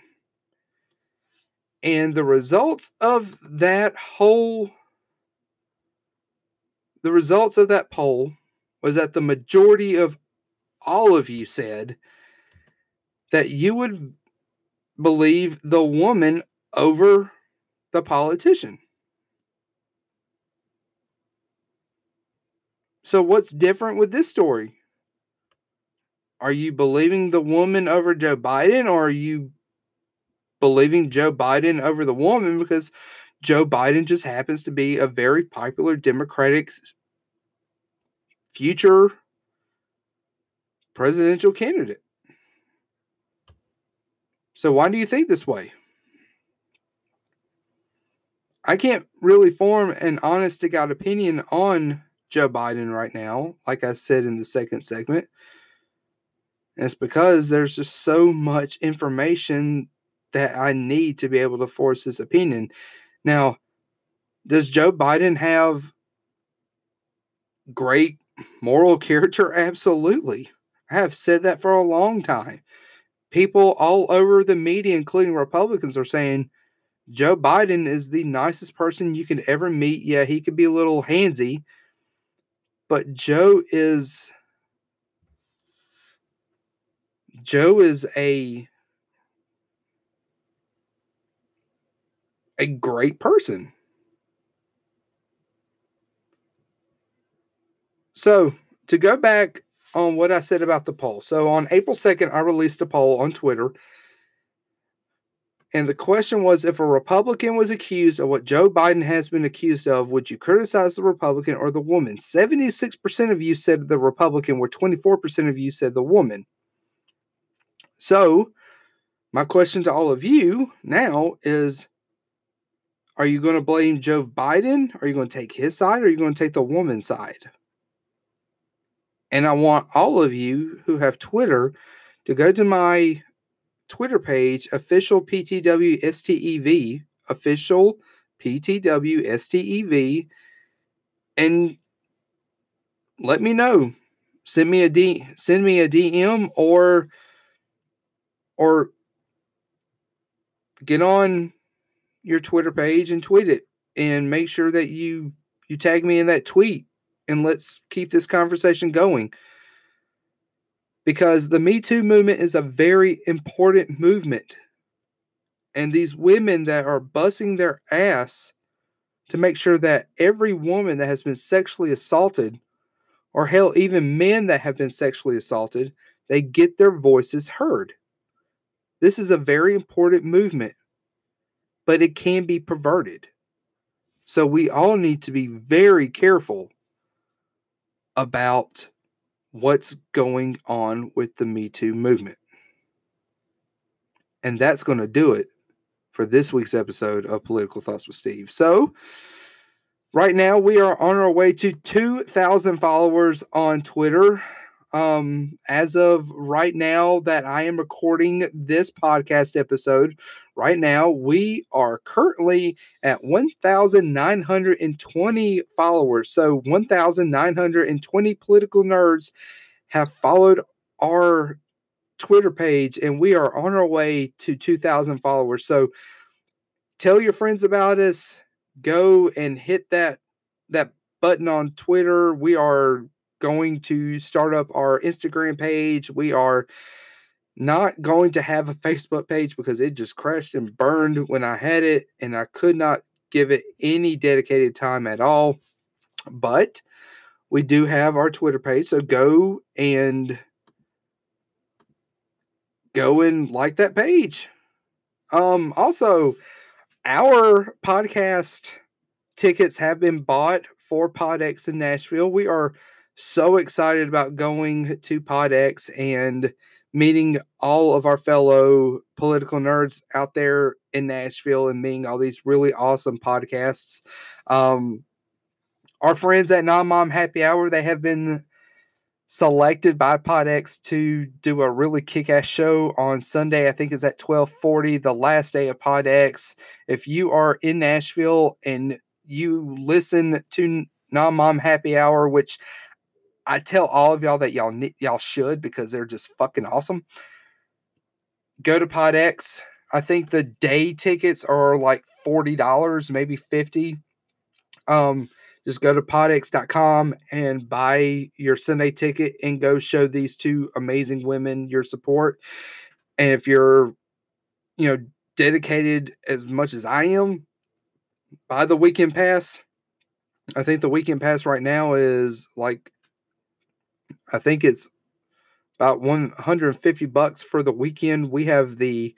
And the results of that whole, the results of that poll was that the majority of all of you said that you would believe the woman over the politician. So what's different with this story? Are you believing the woman over Joe Biden, or are you believing Joe Biden over the woman because Joe Biden just happens to be a very popular Democratic future presidential candidate? So why do you think this way? I can't really form an honest-to-God opinion on Joe Biden right now, like I said in the second segment. And it's because there's just so much information that I need to be able to force this opinion. Now, does Joe Biden have great moral character? Absolutely. I have said that for a long time. People all over the media, including Republicans, are saying Joe Biden is the nicest person you can ever meet. Yeah, he could be a little handsy, but Joe is Joe is a a great person. So, to go back on what I said about the poll. So on April second, I released a poll on Twitter. And the question was, if a Republican was accused of what Joe Biden has been accused of, would you criticize the Republican or the woman? seventy-six percent of you said the Republican, where twenty-four percent of you said the woman. So my question to all of you now is, Are you going to blame Joe Biden? Are you going to take his side? Or are you going to take the woman's side? And I want all of you who have Twitter to go to my Twitter page, official P T W S T E V, official P T W S T E V, and let me know. Send me a D, send me a D M or or get on your Twitter page and tweet it, and make sure that you you tag me in that tweet, and let's keep this conversation going. Because the Me Too movement is a very important movement. And these women that are busting their ass to make sure that every woman that has been sexually assaulted, or hell, even men that have been sexually assaulted, they get their voices heard. This is a very important movement, but it can be perverted. So we all need to be very careful about what's going on with the Me Too movement. And that's going to do it for this week's episode of Political Thoughts with Steve. So right now we are on our way to two thousand followers on Twitter. Um, as of right now that I am recording this podcast episode, right now we are currently at one thousand nine hundred twenty followers. So one thousand nine hundred twenty political nerds have followed our Twitter page, and we are on our way to two thousand followers. So tell your friends about us. Go and hit that that button on Twitter. We are going to start up our Instagram page. We are not going to have a Facebook page because it just crashed and burned when I had it, and I could not give it any dedicated time at all. But we do have our Twitter page, so go and go and like that page. Um, also, our podcast tickets have been bought for PodX in Nashville. We are so excited about going to PodX and meeting all of our fellow political nerds out there in Nashville and meeting all these really awesome podcasts. Um, our friends at Non-Mom Happy Hour, they have been selected by PodX to do a really kick-ass show on Sunday. I think it's at twelve forty, the last day of PodX. If you are in Nashville and you listen to Non-Mom Happy Hour, which I tell all of y'all that y'all y'all should because they're just fucking awesome, go to PodX. I think the day tickets are like forty dollars, maybe fifty dollars. Um, just go to pod x dot com and buy your Sunday ticket and go show these two amazing women your support. And if you're, you know, dedicated as much as I am, buy the weekend pass. I think the weekend pass right now is like, I think it's about one hundred fifty bucks for the weekend. We have the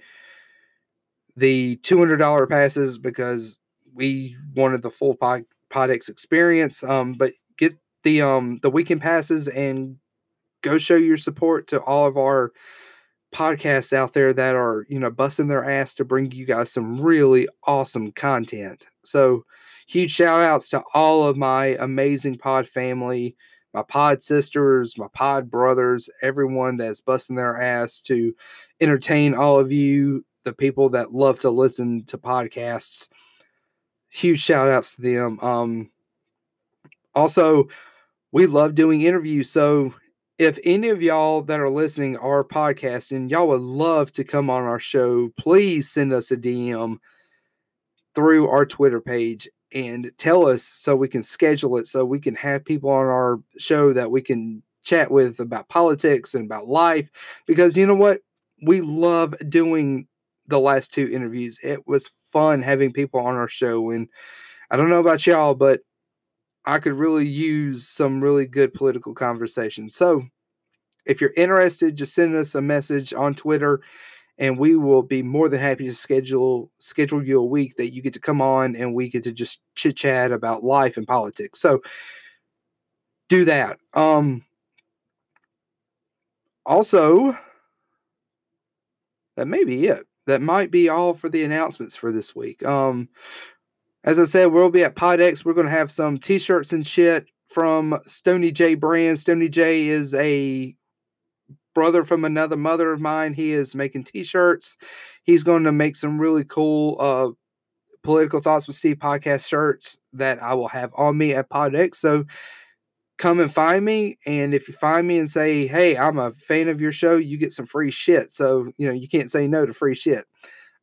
the two hundred dollars passes because we wanted the full pod, PodX experience. Um, but get the um the weekend passes and go show your support to all of our podcasts out there that are, you know, busting their ass to bring you guys some really awesome content. So huge shout outs to all of my amazing pod family, my pod sisters, my pod brothers, everyone that's busting their ass to entertain all of you, the people that love to listen to podcasts. Huge shout outs to them. Um, also, we love doing interviews. So if any of y'all that are listening are podcasting, y'all would love to come on our show, please send us a D M through our Twitter page and tell us so we can schedule it, so we can have people on our show that we can chat with about politics and about life. Because you know what? We love doing the last two interviews. It was fun having people on our show. And I don't know about y'all, but I could really use some really good political conversation. So if you're interested, just send us a message on Twitter, and we will be more than happy to schedule schedule you a week that you get to come on and we get to just chit-chat about life and politics. So do that. Um, also, that may be it. That might be all for the announcements for this week. Um, As I said, we'll be at PodX. We're going to have some t-shirts and shit from Stony J brand. Stony J is a brother from another mother of mine. He is making t-shirts. He's going to make some really cool uh, Political Thoughts with Steve podcast shirts that I will have on me at PodX. So come and find me. And if you find me and say, hey, I'm a fan of your show, you get some free shit. So, you know, you can't say no to free shit.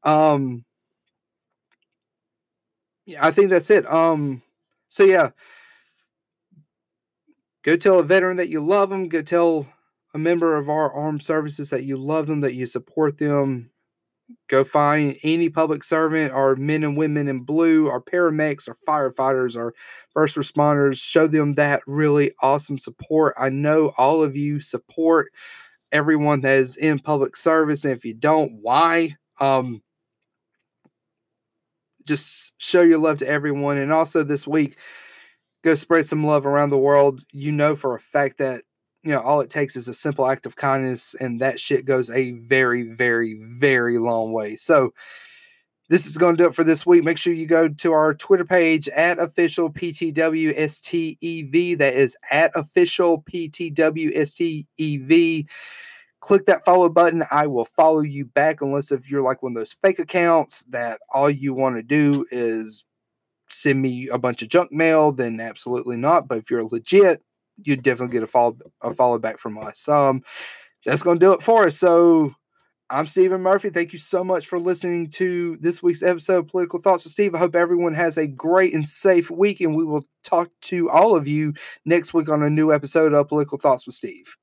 Um, Yeah, I think that's it. Um, so yeah, go tell a veteran that you love them. Go tell a member of our armed services that you love them, that you support them. Go find any public servant, our men and women in blue, our paramedics, our firefighters, our first responders. Show them that really awesome support. I know all of you support everyone that is in public service, and if you don't, why? Um, Just show your love to everyone. And also this week, go spread some love around the world. You know for a fact that, you know, all it takes is a simple act of kindness, and that shit goes a very, very, very long way. So this is going to do it for this week. Make sure you go to our Twitter page at official P T W S T E V. That is at official P T W S T E V. Click that follow button. I will follow you back, unless if you're like one of those fake accounts that all you want to do is send me a bunch of junk mail, then absolutely not. But if you're legit, you definitely get a follow, a follow back from us. Um, that's going to do it for us. So I'm Stephen Murphy. Thank you so much for listening to this week's episode of Political Thoughts with Steve. I hope everyone has a great and safe week, and we will talk to all of you next week on a new episode of Political Thoughts with Steve.